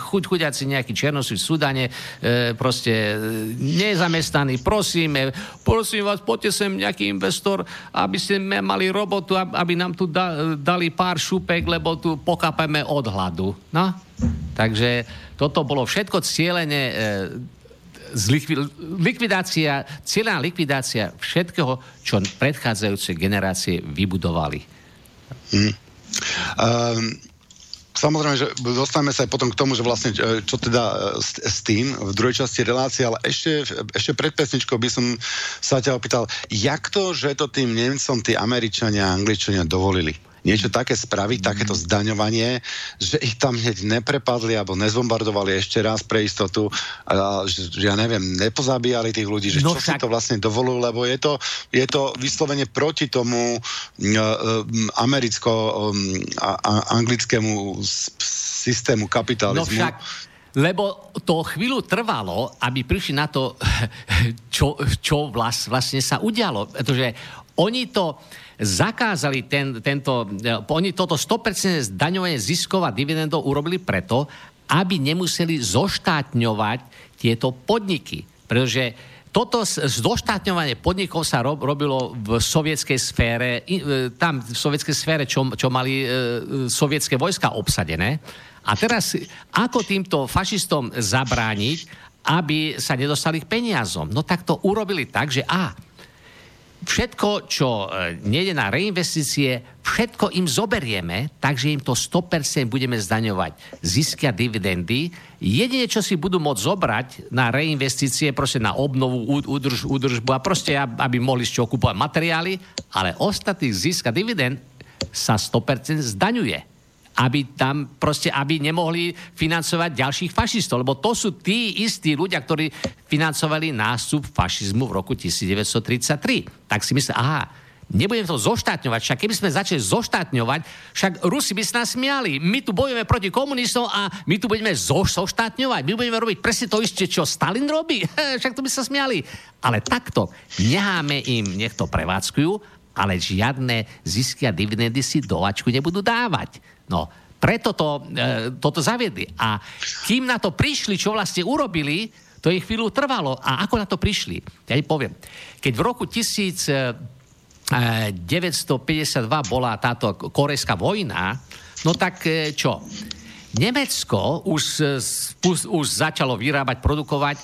chudiaci nejakí černosi v Sudáne, proste nezamestnaní, prosím vás, poďte sem nejaký investor, aby ste mali robotu, aby nám tu dali pár šupek, lebo tu pokápeme od hladu. No? Takže toto bolo všetko cieľene cieľená likvidácia všetkého, čo predchádzajúce generácie vybudovali. Samozrejme, že dostaneme sa aj potom k tomu, že vlastne, čo teda s tým v druhej časti relácie, ale ešte pred pesničkou by som sa ťa opýtal, jak to, že to tým Nemcom tí Američania a Angličania dovolili? Niečo také spraviť, takéto zdaňovanie, že ich tam hneď neprepadli alebo nezbombardovali ešte raz pre istotu, že ja neviem, nepozabíjali tých ľudí, že čo si to vlastne dovolujú, lebo je to vyslovene proti tomu americko-anglickému systému kapitalizmu. No však, lebo to chvíľu trvalo, aby prišli na to, čo vlastne sa udialo, pretože oni to zakázali, oni toto 100% zdaňovanie ziskov a dividendov urobili preto, aby nemuseli zoštátňovať tieto podniky. Pretože toto zoštátňovanie podnikov sa robilo v sovietskej sfére, čo mali sovietské vojska obsadené. A teraz, ako týmto fašistom zabrániť, aby sa nedostali k peniazom? No tak to urobili tak, že všetko, čo nejde na reinvestície, všetko im zoberieme, takže im to 100% budeme zdaňovať. Zisky a dividendy. Jedine, čo si budú môcť zobrať na reinvestície, proste na obnovu, údržbu a proste, aby mohli z čoho kúpovať materiály, ale ostatných zisk a dividend sa 100% zdaňuje. Aby tam proste, aby nemohli financovať ďalších fašistov, lebo to sú tí istí ľudia, ktorí financovali nástup fašizmu v roku 1933. Tak si myslím, nebudeme to zoštátňovať, však keby sme začali zoštátňovať, však Rusi by sa nás smiali. My tu bojujeme proti komunistom a my tu budeme zoštátňovať. My budeme robiť presne to isté, čo Stalin robí. Však to by sa smiali. Ale takto, necháme im, nech to prevádzkujú, ale žiadne zisky a dividendy si do vačku nebudú dávať. No, preto toto zaviedli. A kým na to prišli, čo vlastne urobili, to ich chvíľu trvalo. A ako na to prišli? Ja im poviem. Keď v roku 1952 bola táto korejská vojna, no tak čo? Nemecko už začalo produkovať.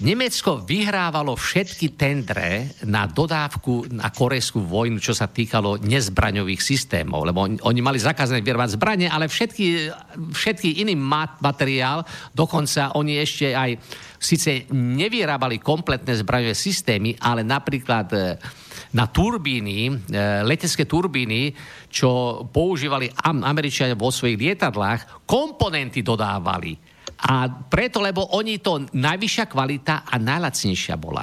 Nemecko vyhrávalo všetky tendre na dodávku na korejskú vojnu, čo sa týkalo nezbraňových systémov, lebo oni mali zakázané vyrábať zbranie, ale všetky iný materiál, dokonca oni ešte aj síce nevyrábali kompletné zbraňové systémy, ale napríklad na turbíny, letecké turbíny, čo používali Američania vo svojich lietadlách, komponenty dodávali. A preto, lebo oni to najvyššia kvalita a najlacnejšia bola.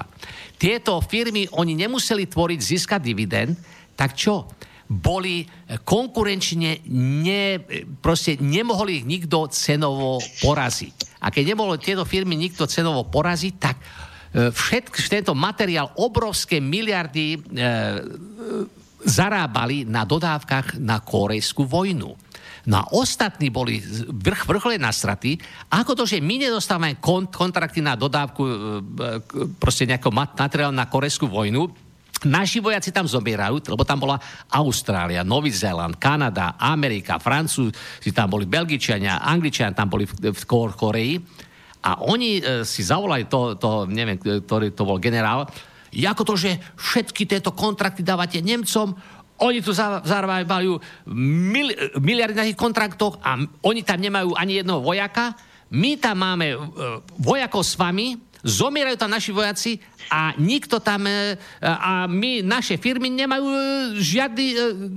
Tieto firmy, oni nemuseli tvoriť získať dividend, tak čo? Boli konkurenčne, proste nemohol ich nikto cenovo poraziť. A keď nemohol tieto firmy nikto cenovo poraziť, tak tento materiál, obrovské miliardy zarábali na dodávkach na korejskú vojnu. No a ostatní boli vrcholé nastraty. Ako to, že my nedostávame kontrakty na dodávku proste nejakého materiálu na korejskú vojnu, Naši vojaci tam zomierajú, lebo tam bola Austrália, Nový Zéland, Kanada, Amerika, Francúzi, tam boli Belgičania, Angličania, tam boli v Koreji. A oni si zavolali neviem, ktorý to bol generál, ako to, že všetky tieto kontrakty dávate Nemcom, oni tu zarábajú miliardy na tých kontraktoch a oni tam nemajú ani jednoho vojaka. My tam máme vojakov s vami, zomierajú tam naši vojaci a nikto tam a my, naše firmy nemajú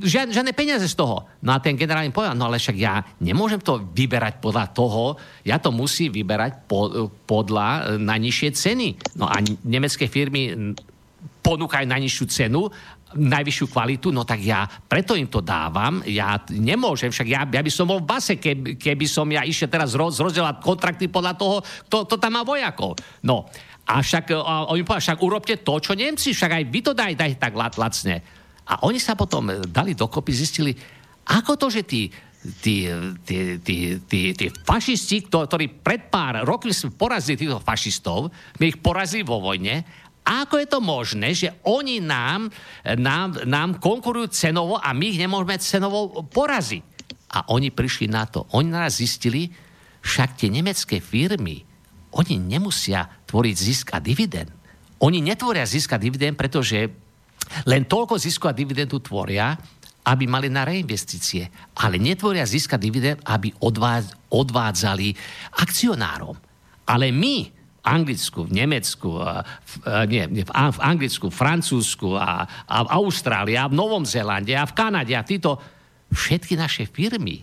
žiadne peniaze z toho. No a ten generál im povedal, no ale však ja nemôžem to vyberať podľa toho, ja to musím vyberať podľa najnižšie ceny. No a nemecké firmy ponúkajú najnižšiu cenu, najvyššiu kvalitu, no tak ja preto im to dávam, ja nemôžem, však ja by som bol v base, keby som ja išiel teraz rozdieľať kontrakty podľa toho, to tam má vojakov. No, a však oni povedali, však urobte to, čo Nemci, však aj vy to daj tak lacne. A oni sa potom dali dokopy, zistili, ako to, že tí fašisti, ktorí pred pár rokmi porazili týchto fašistov, my ich porazili vo vojne. Ako je to možné, že oni nám konkurujú cenovo a my ich nemôžeme cenovo poraziť? A oni prišli na to. Oni naraz zistili, však tie nemecké firmy, oni nemusia tvoriť zisk a dividend. Oni netvoria zisk a dividend, pretože len toľko zisku a dividendu tvoria, aby mali na reinvestície. Ale netvoria zisk a dividend, aby odvádzali akcionárom. Ale my Anglicku, v Nemecku, v Anglicku, Francúzsku a v Austrálii a v Novom Zélande a v Kanade a títo všetky naše firmy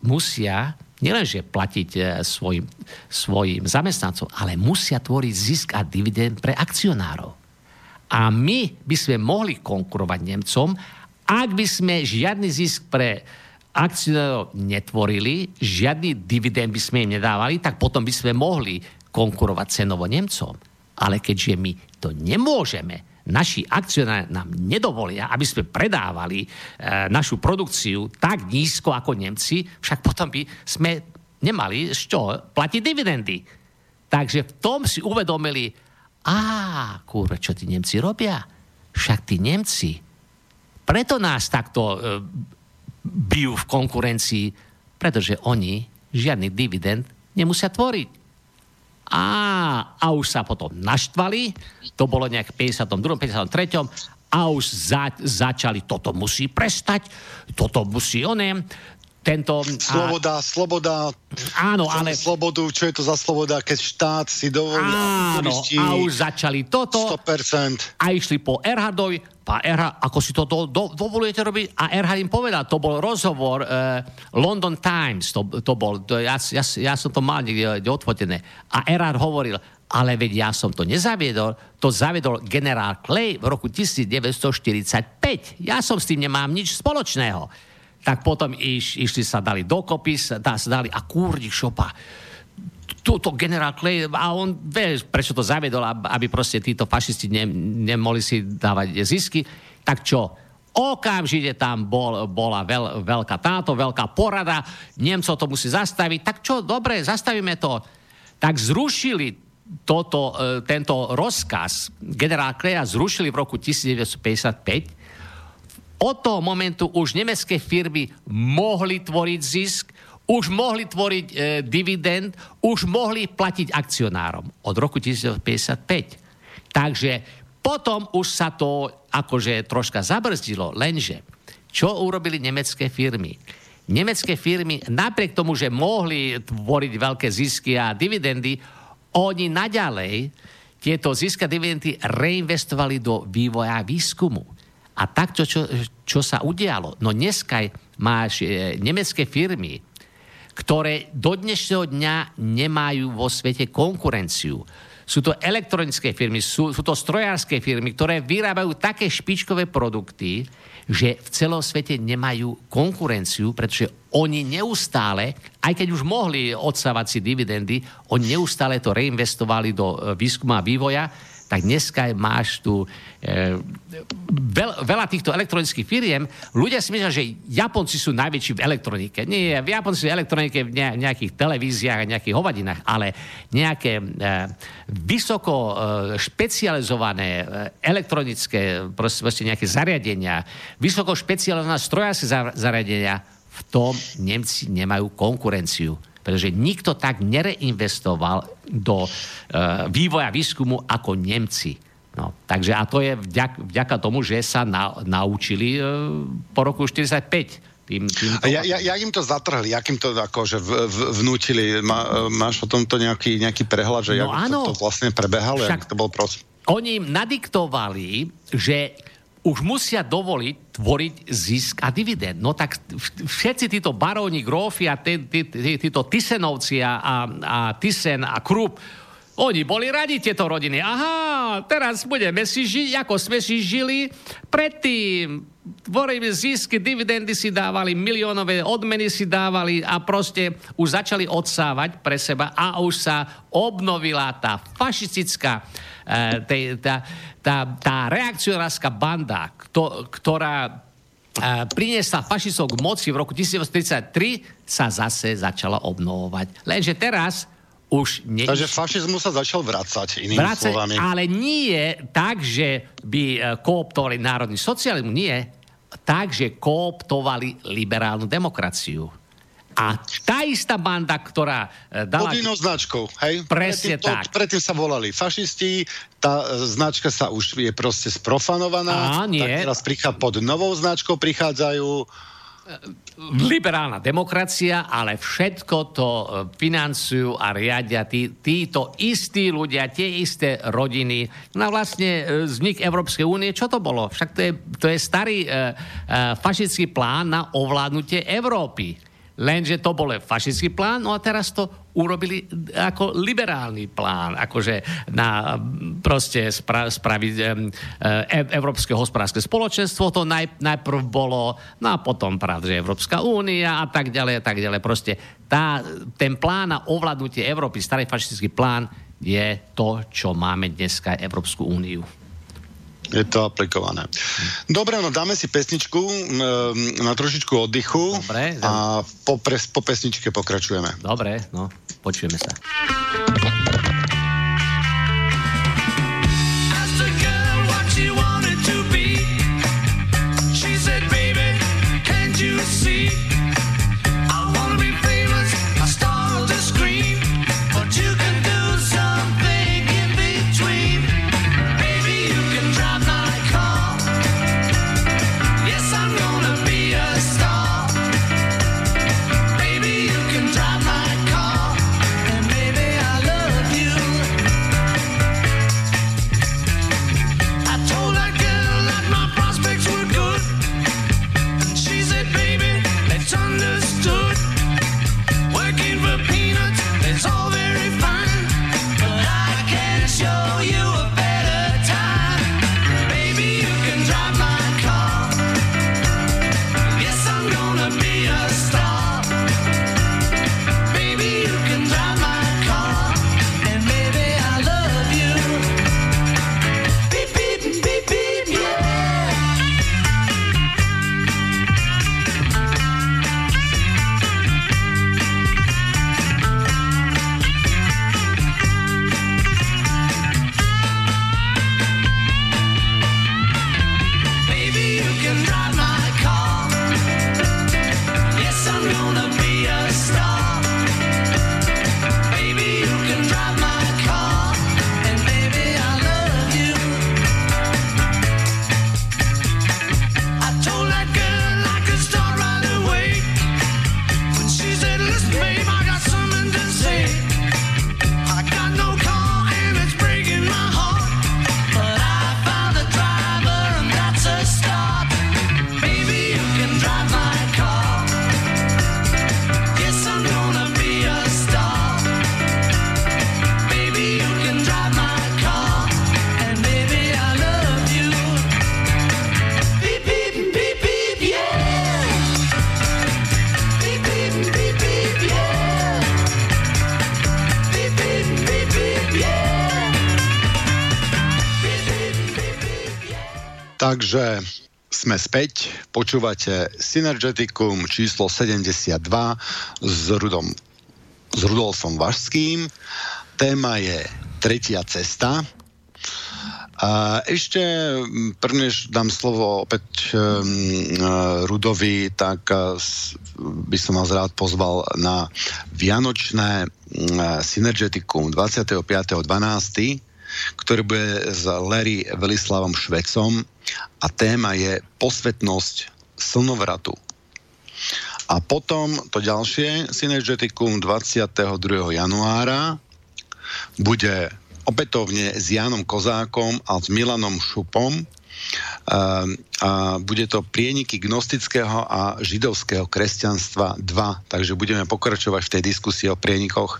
musia nielenže platiť svojim zamestnancom, ale musia tvoriť zisk a dividend pre akcionárov. A my by sme mohli konkurovať Nemcom, ak by sme žiadny zisk pre akcionárov netvorili, žiadny dividend by sme im nedávali, tak potom by sme mohli konkurovať cenovo Nemcom. Ale keďže my to nemôžeme, naši akcionári nám nedovolia, aby sme predávali našu produkciu tak nízko ako Nemci, však potom by sme nemali z čoho platiť dividendy. Takže v tom si uvedomili, kurva, čo tí Nemci robia? Však tí Nemci, preto nás takto bijú v konkurencii, pretože oni žiadny dividend nemusia tvoriť. A už sa potom naštvali, to bolo nejak v 52. 53. A už začali, toto musí prestať, toto musí tento... Sloboda. Áno, ale... Slobodu, čo je to za sloboda, keď štát si dovolí... Áno, a už začali toto. 100%. A išli po Erhardovi, ako si to dovolujete robiť? A Erhard im povedal, to bol rozhovor London Times, to bol, ja som to mal niekde odfotené. A Erhard hovoril, ale veď ja som to nezaviedol, to zaviedol generál Clay v roku 1945. Ja som s tým nemám nič spoločného. Tak potom išli sa dali dokopy, sa dali a kúrni šopa. Tuto generál Clay, a on vie, prečo to zaviedol, aby proste títo fašisti nemohli si dávať zisky. Tak čo? Okamžite tam bola veľká porada, Nemcov to musí zastaviť. Tak čo? Dobre, zastavíme to. Tak zrušili tento rozkaz generál Claya zrušili v roku 1955. Od toho momentu už nemecké firmy mohli tvoriť zisk, už mohli tvoriť dividend, už mohli platiť akcionárom od roku 1955. Takže potom už sa to akože troška zabrzdilo, lenže čo urobili nemecké firmy? Nemecké firmy napriek tomu, že mohli tvoriť veľké zisky a dividendy, oni naďalej tieto zisky a dividendy reinvestovali do vývoja a výskumu. A tak, čo sa udialo? No dneska máš nemecké firmy, ktoré do dnešného dňa nemajú vo svete konkurenciu. Sú to elektronické firmy, sú to strojárske firmy, ktoré vyrábajú také špičkové produkty, že v celom svete nemajú konkurenciu, pretože oni neustále, aj keď už mohli odsávať si dividendy, oni neustále to reinvestovali do výskuma a vývoja, tak dneska máš tu veľa týchto elektronických firiem. Ľudia si myslia, že Japonci sú najväčší v elektronike. Nie, Japonci sú v elektronike v nejakých televíziách a nejakých hovadinách, ale nejaké vysoko špecializované elektronické proste nejaké zariadenia, vysoko špecializované strojárske zariadenia, v tom Nemci nemajú konkurenciu. Pretože nikto tak nereinvestoval do vývoja výskumu ako Nemci. No, takže a to je vďaka tomu, že sa naučili po roku 1945. Ja im to zatrhli, jak im to akože vnútili. Máš o tomto nejaký prehľad, že no jak to vlastne prebehalo? Však to bol oni im nadiktovali, že už musia dovoliť tvoriť zisk a dividend. No tak všetci títo baróni, grófi a títo Thyssenovci a Thyssen a Krupp, oni boli radi, tieto rodiny. Aha, teraz budeme si žiť, ako sme si žili predtým. Tvoríme zisky, dividendy si dávali, miliónové odmeny si dávali a proste už začali odsávať pre seba a už sa obnovila tá fašistická tá reakcionárska banda, ktorá priniesla fašistov k moci v roku 1933, sa zase začala obnovovať. Lenže teraz už nie. Takže fašizmus sa začal vracať inými slovami. Ale nie tak, že by kooptovali národný socializmus, nie. Tak, že kooptovali liberálnu demokraciu. A tá istá banda, ktorá dala pod inou značkou, hej? Presne tak. Predtým sa volali fašisti, tá značka sa už je proste sprofanovaná. Á, nie. Tak teraz pod novou značkou prichádzajú liberálna demokracia, ale všetko to financujú a riadia títo istí ľudia, tie isté rodiny. No vlastne vznik Európskej únie, čo to bolo? Však to je starý fašistický plán na ovládnutie Európy. Lenže to bol fašistický plán, no a teraz to urobili ako liberálny plán, akože na proste spraviť Európske hospodárske spoločenstvo, to najprv bolo, no a potom pravda, že Európska únia a tak ďalej, proste ten plán na ovládnutie Európy, starý fašistický plán je to, čo máme dneska Európsku úniu. Je to aplikované. Dobre, no dáme si pesničku na trošičku oddychu. Dobre, a po pesničke pokračujeme. Dobre, no, počujeme sa. Takže sme späť, počúvate Synergeticum číslo 72 s Rudolfom Vašským. Téma je Tretia cesta. A ešte prvnež dám slovo opäť Rudovi, tak by som vás rád pozval na vianočné Synergeticum 25.12., ktorý bude s Larry Velislavom Švecom a téma je posvetnosť slnovratu. A potom to ďalšie Synergeticum 22. januára bude opätovne s Janom Kozákom a s Milanom Šupom a bude to prieniky gnostického a židovského kresťanstva 2, takže budeme pokračovať v tej diskusii o prienikoch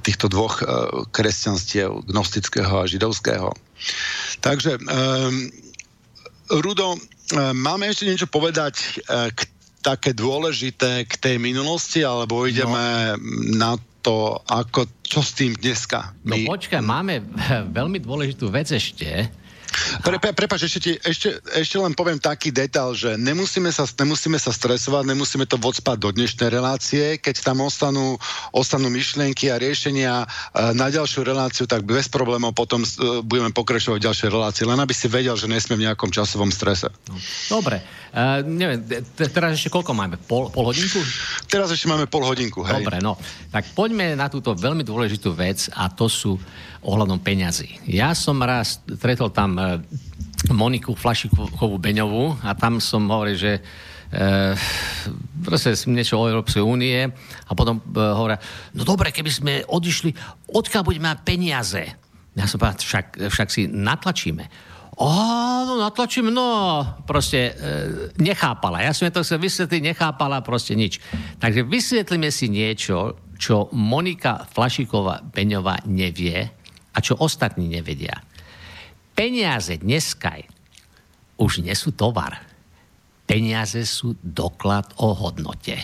týchto dvoch kresťanstiev, gnostického a židovského. Takže Rudo, máme ešte niečo povedať také dôležité k tej minulosti, alebo ideme na to, ako, čo s tým dneska? Počkaj, máme veľmi dôležitú vec ešte. Prepáč, ešte len poviem taký detail, že nemusíme sa stresovať, nemusíme to odspať do dnešnej relácie. Keď tam ostanú myšlienky a riešenia na ďalšiu reláciu, tak bez problémov potom budeme pokračovať v ďalšej relácii. Len aby si vedel, že nesme v nejakom časovom strese. Dobre. Neviem, teraz ešte koľko máme? Pol hodinku? Teraz ešte máme pol hodinku, hej. Dobre, no. Tak poďme na túto veľmi dôležitú vec a to sú ohľadom peňazí. Ja som raz stretol tam Moniku Flašikovú Beňovú a tam som hovoril, že proste niečo o Európskej únie a potom hovoril, no dobre, keby sme odišli, odkiaľ budeme mať peniaze? Ja som povedal, však si natlačíme. No natlačím, proste nechápala. Ja som to chcel vysvetliť, nechápala proste nič. Takže vysvetlíme si niečo, čo Monika Flašiková Beňová nevie a čo ostatní nevedia. Peniaze dneska už nie sú tovar. Peniaze sú doklad o hodnote.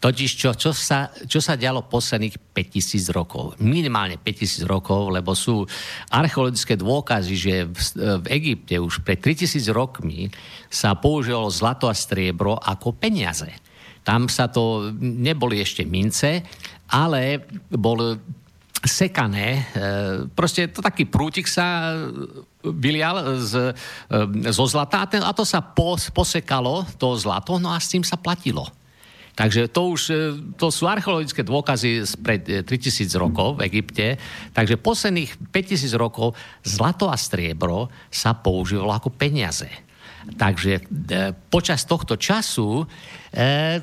Totiž, čo sa dialo posledných 5000 rokov. Minimálne 5000 rokov, lebo sú archeologické dôkazy, že v Egypte už pred 3000 rokmi sa používalo zlato a striebro ako peniaze. Tam sa to, neboli ešte mince, ale bol sekané, proste to taký prútik sa vylial zo zlata a to sa posekalo, to zlato, no a s tým sa platilo. Takže to sú archeologické dôkazy pred 3000 rokov v Egypte, takže posledných 5000 rokov zlato a striebro sa používalo ako peniaze. Takže počas tohto času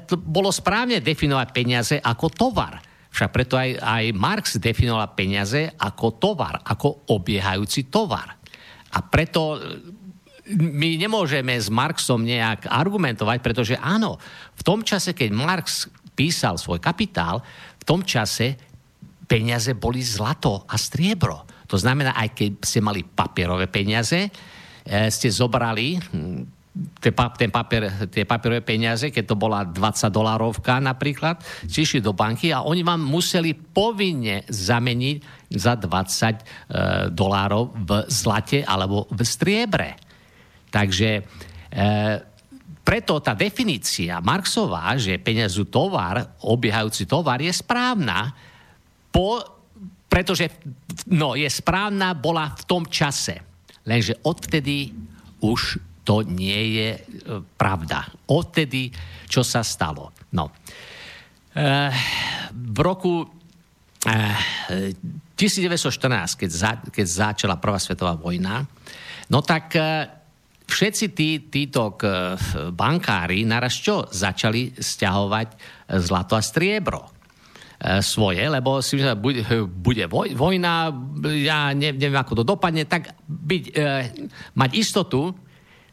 to bolo správne definovať peniaze ako tovar. Však preto aj Marx definoval peniaze ako tovar, ako obiehajúci tovar. A preto my nemôžeme s Marxom nejak argumentovať, pretože áno, v tom čase, keď Marx písal svoj Kapitál, v tom čase peniaze boli zlato a striebro. To znamená, aj keď ste mali papierové peniaze, ste zobrali tie papierové peniaze, keď to bola 20 dolárovka napríklad, ste išli do banky a oni vám museli povinne zameniť za 20 dolárov v zlate alebo v striebre. Takže preto tá definícia Marxová, že peniaze sú tovar, obiehajúci tovar, je správna, pretože je správna, bola v tom čase. Lenže odvtedy už to nie je pravda. Odtedy, čo sa stalo. No. V roku 1914, keď začala Prvá svetová vojna, no tak všetci títo bankári naraz čo začali sťahovať zlato a striebro svoje, lebo si myslím, bude vojna, ja neviem, ako to dopadne, tak mať istotu.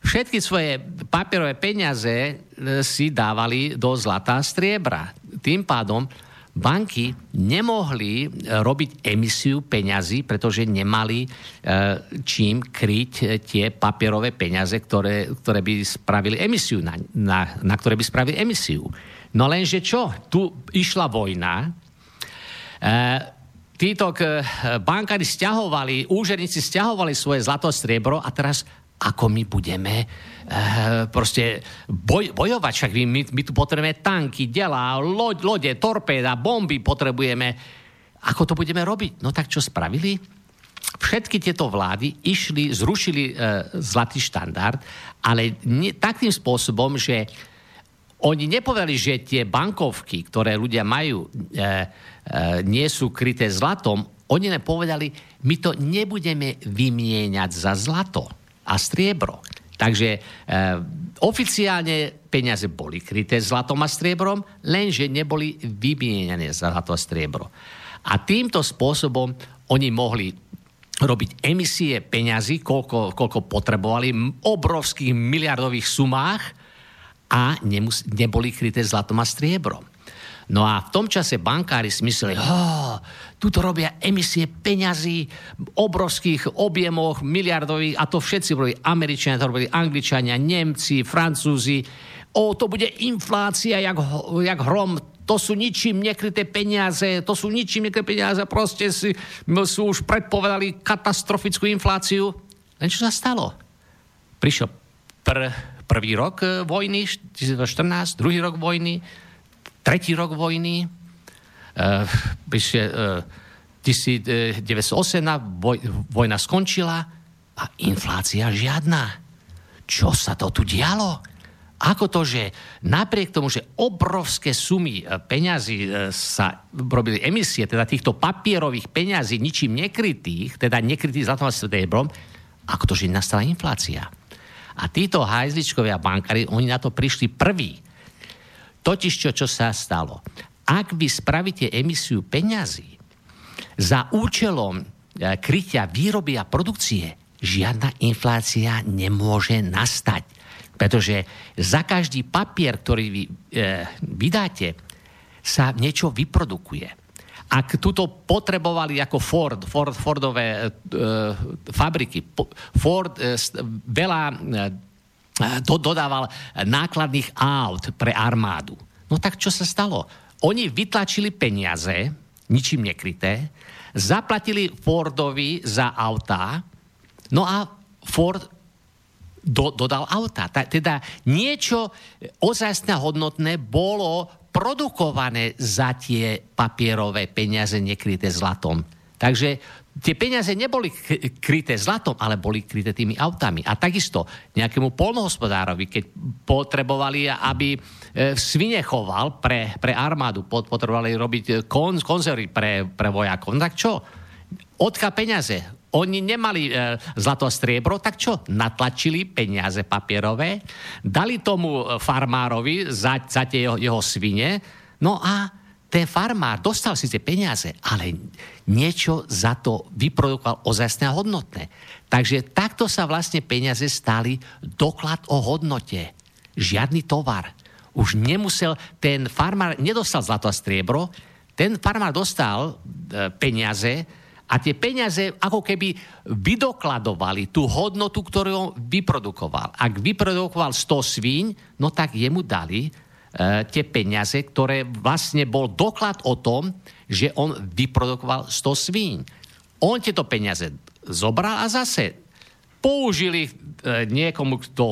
Všetky svoje papierové peniaze si dávali do zlata a striebra. Tým pádom banky nemohli robiť emisiu peňazí, pretože nemali čím kryť tie papierové peniaze, ktoré by spravili emisiu, na ktoré by spravili emisiu. No lenže čo? Tu išla vojna. Títo bankári stiahovali, úžerníci stiahovali svoje zlato a striebro a teraz ako my budeme proste bojovať. Však my tu potrebujeme tanky, delá, lode, torpéda, bomby potrebujeme. Ako to budeme robiť? No tak čo spravili? Všetky tieto vlády zrušili zlatý štandard, ale takým spôsobom, že oni nepovedali, že tie bankovky, ktoré ľudia majú, nie sú kryté zlatom. Oni len povedali, my to nebudeme vymieňať za zlato a striebro. Takže oficiálne peniaze boli kryté zlatom a striebrom, lenže neboli vymieňané za zlato a striebro. A týmto spôsobom oni mohli robiť emisie peňazí, koľko potrebovali, v obrovských miliardových sumách a neboli kryté zlatom a striebrom. No a v tom čase bankári si mysleli, tuto robia emisie peňazí v obrovských objemoch, miliardových, a to všetci robili Američania, to robili Angličania, Nemci, Francúzi. To bude inflácia jak hrom, to sú ničím nekryté peniaze, proste sú už predpovedali katastrofickú infláciu. Len čo sa stalo? Prišiel prvý rok vojny, 1914, druhý rok vojny, tretí rok vojny, 1918, vojna skončila a inflácia žiadna. Čo sa to tu dialo? Ako to, že napriek tomu, že obrovské sumy peňazí sa robili emisie, teda týchto papierových peňazí, ničím nekrytých, teda nekrytých zlatom a striebrom, ako to, že nastala inflácia. A títo hajzličkovia bankári, oni na to prišli prví. Totiž čo sa stalo? Ak vy spravíte emisiu peňazí za účelom krytia výroby a produkcie, žiadna inflácia nemôže nastať. Pretože za každý papier, ktorý vy vydáte, sa niečo vyprodukuje. Ak tuto potrebovali ako Fordové fabriky, Ford veľa dodával nákladných aut pre armádu. No tak čo sa stalo? Oni vytlačili peniaze, ničím nekryté, zaplatili Fordovi za autá, no a Ford dodal auta. Teda niečo ozajstné hodnotné bolo produkované za tie papierové peniaze nekryté zlatom. Takže tie peniaze neboli kryté zlatom, ale boli kryté tými autami. A takisto nejakému poľnohospodárovi, keď potrebovali, aby svine choval pre armádu, potrebovali robiť konzervy pre vojakov. No tak čo? Odkiaľ peniaze? Oni nemali zlato a striebro, tak čo? Natlačili peniaze papierové, dali tomu farmárovi za tie jeho svine, no a ten farmár dostal síce peniaze, ale niečo za to vyprodukoval ozajstné a hodnotné. Takže takto sa vlastne peniaze stali doklad o hodnote. Žiadny tovar. Už nemusel, ten farmár nedostal zlato a striebro, ten farmár dostal peniaze, a tie peniaze ako keby vydokladovali tú hodnotu, ktorú on vyprodukoval. Ak vyprodukoval 100 svíň, no tak jemu dali tie peniaze, ktoré vlastne bol doklad o tom, že on vyprodukoval 100 svíň. On tieto peniaze zobral a zase použili niekomu, kto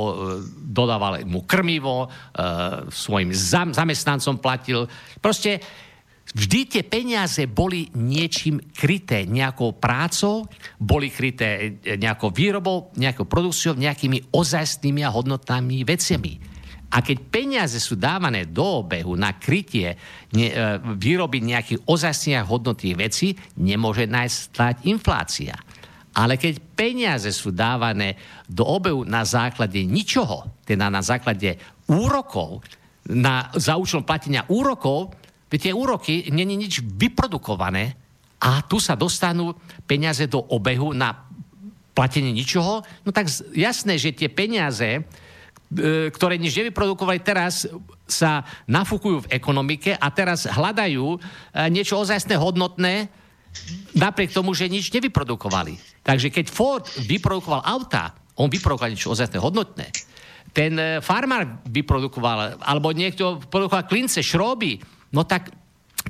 dodával mu krmivo, svojim zamestnancom platil. Proste vždy tie peniaze boli niečím kryté, nejakou prácou, boli kryté nejakou výrobou, nejakou produkciou, nejakými ozajstnými a hodnotnými veciami. A keď peniaze sú dávané do obehu na krytie výroby nejakých ozajstných a hodnotných vecí, nemôže nastať inflácia. Ale keď peniaze sú dávané do obehu na základe ničoho, teda na základe úrokov, za účelom platenia úrokov, tie úroky nie je nič vyprodukované a tu sa dostanú peniaze do obehu na platenie ničoho, no tak jasné, že tie peniaze, ktoré nič nevyprodukovali, teraz sa nafúkujú v ekonomike a teraz hľadajú niečo ozajstné hodnotné napriek tomu, že nič nevyprodukovali. Takže keď Ford vyprodukoval auta, on vyprodukoval niečo ozajstné hodnotné. Ten farmár vyprodukoval, alebo niekto produkoval klince, šroby, no tak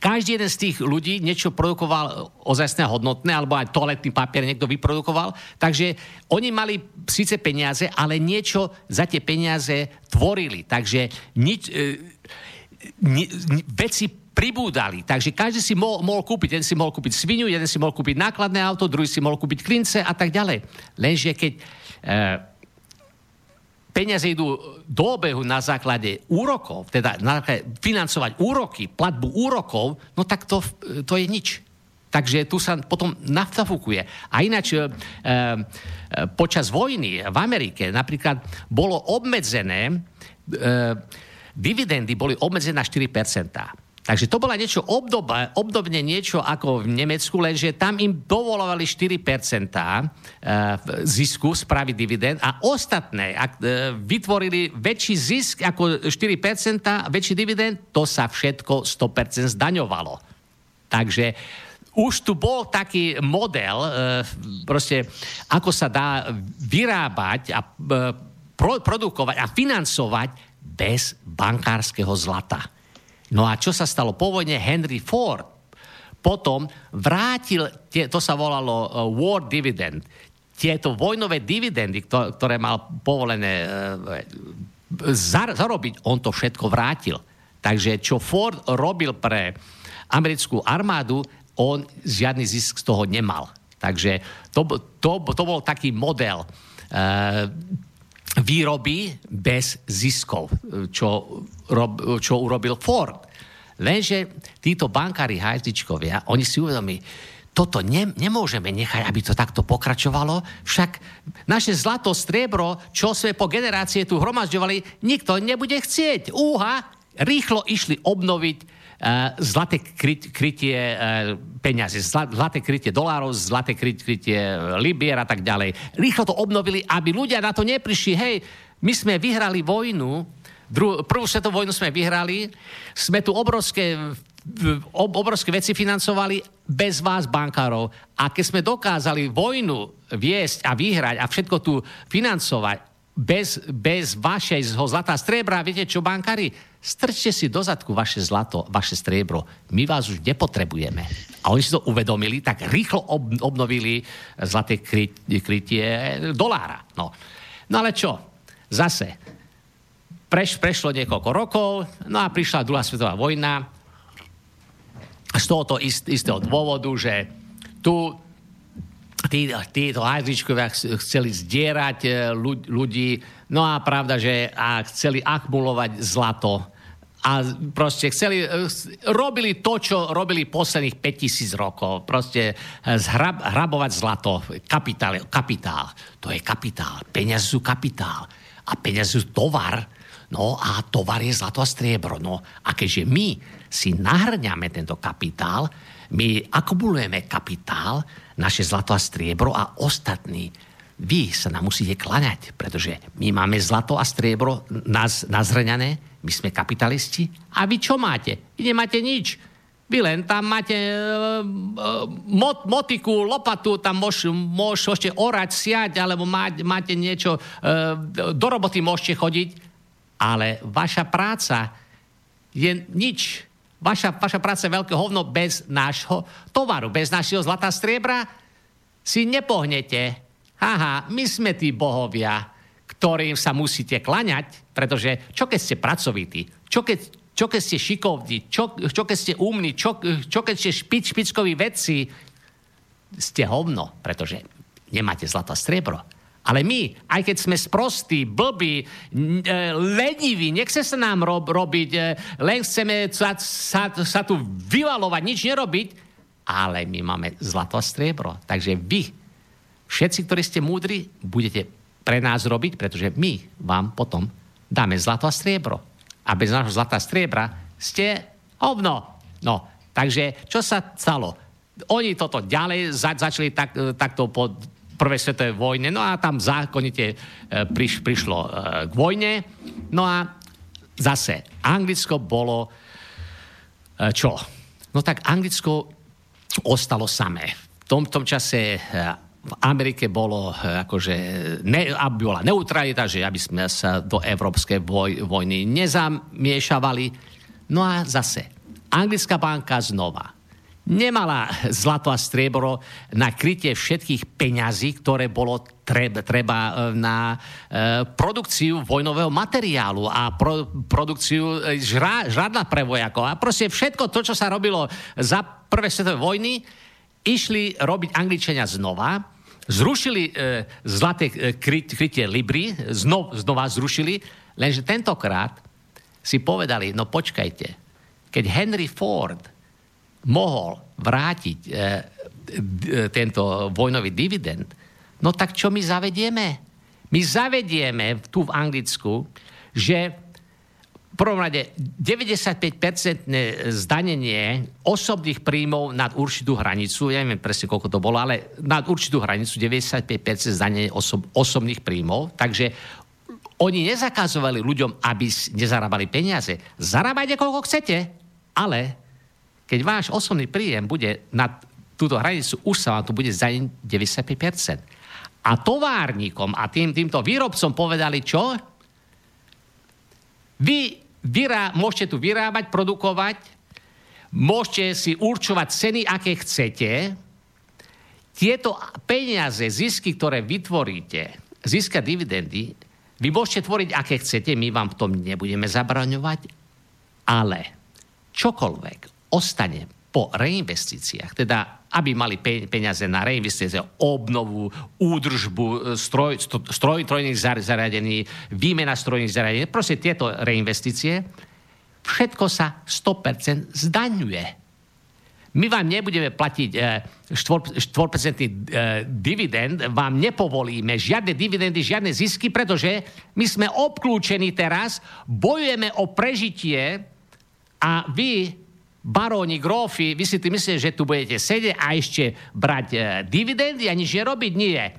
Každý jeden z tých ľudí niečo produkoval ozajstné hodnotné, alebo aj toaletný papier niekto vyprodukoval. Takže oni mali síce peniaze, ale niečo za tie peniaze tvorili. Takže veci pribúdali. Takže každý si mohol kúpiť. Jeden si mohol kúpiť svinu, jeden si mohol kúpiť nákladné auto, druhý si mohol kúpiť klince a tak ďalej. Lenže keď peniaze idú do obehu na základe úrokov, teda financovať úroky, platbu úrokov, no tak to je nič. Takže tu sa potom naftafúkuje. A ináč počas vojny v Amerike napríklad bolo obmedzené, dividendy boli obmedzené na 4%. Takže to bola niečo obdobne niečo ako v Nemecku, lenže tam im dovolovali 4% zisku spraviť dividend a ostatné, ak vytvorili väčší zisk ako 4%, väčší dividend, to sa všetko 100% zdaňovalo. Takže už tu bol taký model, proste ako sa dá vyrábať a produkovať a financovať bez bankárskeho zlata. No a čo sa stalo po vojne? Henry Ford potom vrátil, to sa volalo war dividend, tieto vojnové dividendy, ktoré mal povolené zarobiť, on to všetko vrátil. Takže čo Ford robil pre americkú armádu, on žiadny zisk z toho nemal. Takže to bol taký model výroby bez ziskov, čo urobil Ford. Lenže títo bankári hajzdičkovia, oni si uvedomí, toto nemôžeme nechať, aby to takto pokračovalo, však naše zlato, striebro, čo sme po generácie tu hromažďovali, nikto nebude chcieť. Úha, rýchlo išli obnoviť zlaté krytie peňazí, zlaté krytie dolárov, zlaté krytie libier a tak ďalej. Rýchlo to obnovili, aby ľudia na to neprišli. Hej, my sme vyhrali vojnu, prvú svetovú vojnu sme vyhrali, sme tu obrovské veci financovali bez vás, bankárov. A keď sme dokázali vojnu viesť a vyhrať a všetko tu financovať, bez vašeho zlata striebra, viete čo, bankári, strčte si do zadku vaše zlato, vaše striebro. My vás už nepotrebujeme. A oni si to uvedomili, tak rýchlo obnovili zlaté krytie dolára. No ale čo? Zase. Prešlo niekoľko rokov, no a prišla druhá svetová vojna z tohoto istého dôvodu, že tu títo hajzličkovia chceli zdierať ľudí, no a pravda, že chceli akumulovať zlato a proste robili to, čo robili posledných 5000 rokov, proste hrabovať zlato, kapitál, to je kapitál, peniaze sú kapitál a peniaze sú tovar, no a tovar je zlato a striebro, no a keďže my si nahrňame tento kapitál, my akumulujeme kapitál, naše zlato a striebro a ostatní. Vy sa nám musíte klaňať, pretože my máme zlato a striebro nazreňané, my sme kapitalisti a vy čo máte? Vy nemáte nič. Vy len tam máte motiku, lopatu, tam môžete orať, siať, alebo máte niečo, do roboty môžete chodiť, ale vaša práca je nič. Vaša práca je veľké hovno, bez nášho tovaru, bez našeho zlata striebra si nepohnete. Aha, my sme tí bohovia, ktorým sa musíte klaňať, pretože čo keď ste pracovití, čo keď ste šikovní, čo keď ste umní, čo keď ste špičkoví vedci, ste hovno, pretože nemáte zlato striebro. Ale my, aj keď sme sprostí, blbí, leniví, nechce sa nám robiť, len chceme sa tu vyvalovať, nič nerobiť, ale my máme zlato a striebro. Takže vy, všetci, ktorí ste múdri, budete pre nás robiť, pretože my vám potom dáme zlato a striebro. A bez nášho zlata a striebra ste hovno. No, takže čo sa stalo? Oni toto ďalej začali takto pod prvej svetovej vojne, no a tam zákonite prišlo k vojne, no a zase Anglicko bolo čo? No tak Anglicko ostalo samé. V tom čase v Amerike bolo akože, aby bola neutralita, že aby sme sa do európskej vojny nezamiešavali, no a zase Anglická banka znova nemala zlato a striebro na krytie všetkých peňazí, ktoré bolo treba na produkciu vojnového materiálu a produkciu žradla pre vojakov. A proste všetko to, čo sa robilo za prvé svetové vojny, išli robiť Angličania znova. Zrušili zlaté krytie libry, znova zrušili, lenže tentokrát si povedali, no počkajte, keď Henry Ford mohol vrátiť tento vojnový dividend, no tak čo my zavedieme? My zavedieme tu v Anglicku, že v prvom rade 95% zdanenie osobných príjmov nad určitú hranicu, ja neviem presne, koľko to bolo, ale nad určitú hranicu 95% zdanenie osobných príjmov, takže oni nezakazovali ľuďom, aby nezarábali peniaze. Zarábajte, koľko chcete, ale keď váš osobný príjem bude nad túto hranicu, už sa vám tu bude zdaniť 95%. A továrnikom a týmto výrobcom povedali, čo? Vy môžete tu vyrábať, produkovať, môžete si určovať ceny, aké chcete. Tieto peniaze, zisky, ktoré vytvoríte, získa dividendy, vy môžete tvoriť, aké chcete, my vám v tom nebudeme zabraňovať, ale čokoľvek ostane po reinvestíciách, teda aby mali peniaze na reinvestície, obnovu, údržbu, strojných zariadení, výmena strojných zariadení, proste tieto reinvestície, všetko sa 100% zdaňuje. My vám nebudeme platiť 4% dividend, vám nepovolíme žiadne dividendy, žiadne zisky, pretože my sme obklúčení teraz, bojujeme o prežitie a vy, baróni, grófi, vy si tým myslíte, že tu budete sedieť a ešte brať dividendy a nič nerobiť? Nie.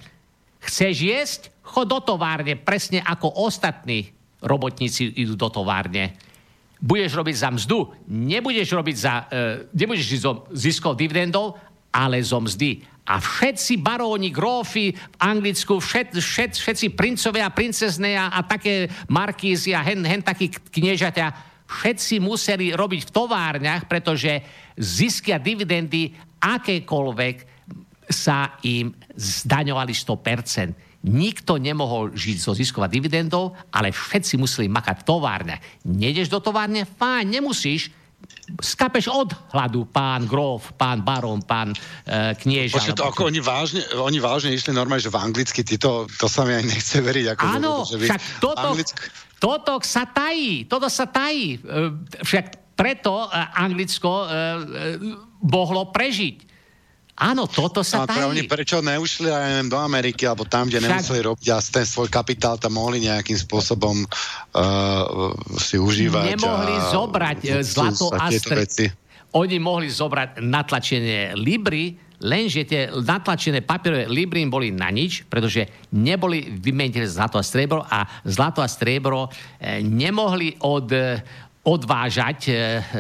Chceš jesť? Chod do továrne, presne ako ostatní robotníci idú do továrne. Budeš robiť za mzdu, nebudeš ísť zo ziskov dividendov, ale zo mzdy. A všetci baróni, grófi v Anglicku, všetci princovia, princezné a také markízy a hen takí kniežatia, všetci museli robiť v továrňach, pretože zisky a dividendy akékoľvek sa im zdaňovali 100%. Nikto nemohol žiť zo ziskov a dividendov, ale všetci museli makať v továrne. Nejdeš do továrne? Fáň, nemusíš. Skapeš od hladu, pán gróf, pán barón, pán knieža. Počkej, to ako oni vážne išli normálne, že v anglicky, to sa mi aj nechce veriť. Áno, však toto sa tají. Však preto Anglicko mohlo prežiť. Áno, toto sa tají. Oni prečo neušli aj do Ameriky, alebo tam, kde nemuseli robiť a ten svoj kapitál tam mohli nejakým spôsobom si užívať. Nemohli zobrať zlato a striebro. Oni mohli zobrať natlačené libry, lenže tie natlačené papierové libry im boli na nič, pretože neboli vymeniteľné zlato a striebro a zlato a striebro nemohli odvážať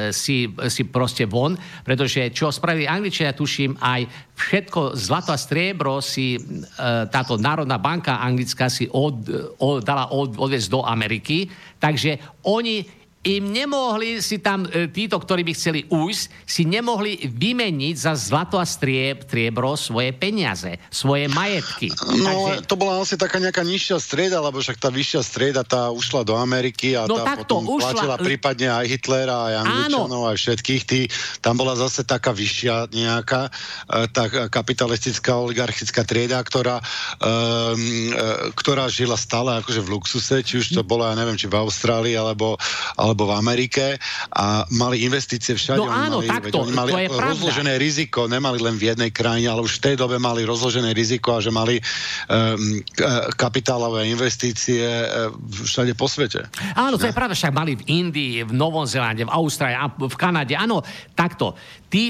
si proste von, pretože čo spravili Angličania, tuším, aj všetko zlato a striebro si táto Národná banka anglická si dala odviesť do Ameriky, takže oni im nemohli si tam, títo, ktorí by chceli ujsť, si nemohli vymeniť za zlato a striebro svoje peniaze, svoje majetky. No, takže to bola asi taká nejaká nižšia strieda, lebo však tá vyššia strieda, tá ušla do Ameriky a tá potom platila prípadne aj Hitlera, aj Angličanov, aj všetkých tých. Tam bola zase taká vyššia nejaká, tá kapitalistická, oligarchická trieda, ktorá žila stále akože v luxuse, či už to bola, ja neviem, či v Austrálii, alebo v Amerike a mali investície všade. No áno, oni mali rozložené riziko, nemali len v jednej krajine, ale už v tej dobe mali rozložené riziko a že mali kapitálové investície všade po svete. Áno, to je pravda, však mali v Indii, v Novom Zelande, v Austrálii, v Kanade, áno, takto. Tí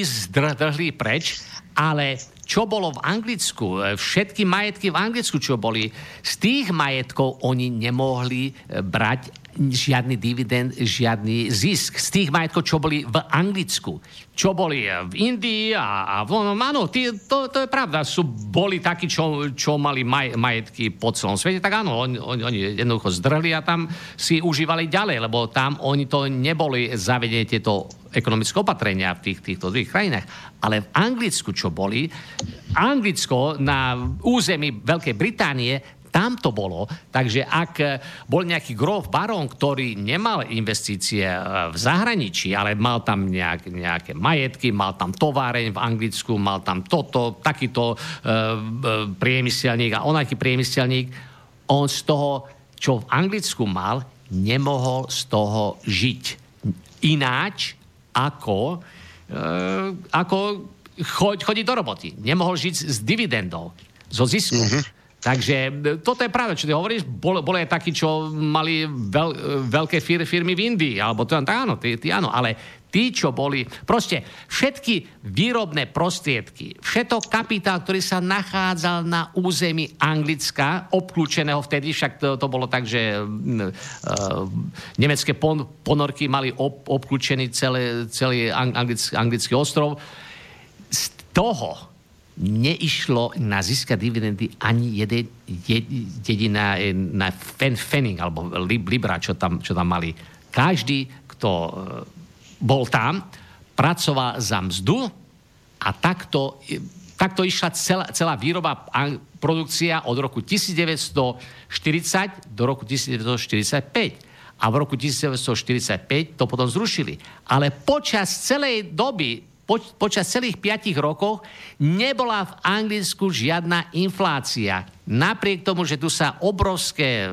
zdrhli preč, ale čo bolo v Anglicku, všetky majetky v Anglicku, čo boli, z tých majetkov oni nemohli brať žiadny dividend, žiadny zisk z tých majetkov, čo boli v Anglicku, čo boli v Indii a v Londýne. Áno, to je pravda. Boli takí, čo mali majetky po celom svete, tak áno, oni jednoducho zdrhli a tam si užívali ďalej, lebo tam oni to neboli zavedené tieto ekonomické opatrenia v týchto dvoch krajinách. Ale v Anglicku, čo boli, Anglicko na území Veľkej Británie, tam to bolo, takže ak bol nejaký grof barón, ktorý nemal investície v zahraničí, ale mal tam nejaké majetky, mal tam továreň v Anglicku, mal tam toto, takýto priemyselník a onaký priemyselník, on z toho, čo v Anglicku mal, nemohol z toho žiť. Ináč ako chodí do roboty. Nemohol žiť z dividendov, zo zisku. Mm-hmm. Takže toto je pravda, čo ty hovoríš, boli aj takí, čo mali veľké firmy v Indii, alebo to áno, áno, ale tí, čo boli, proste všetky výrobné prostriedky, všetok kapitál, ktorý sa nachádzal na území Anglicka, obklúčeného vtedy, však to bolo tak, že nemecké ponorky mali obklúčený celý anglický ostrov, z toho neišlo na získať dividendy ani jediná na Pfennig alebo Libra, čo tam mali. Každý, kto bol tam, pracoval za mzdu a takto išla celá výroba produkcia od roku 1940 do roku 1945. A v roku 1945 to potom zrušili. Ale počas celej doby počas celých 5 rokov nebola v Anglicku žiadna inflácia. Napriek tomu, že tu sa obrovské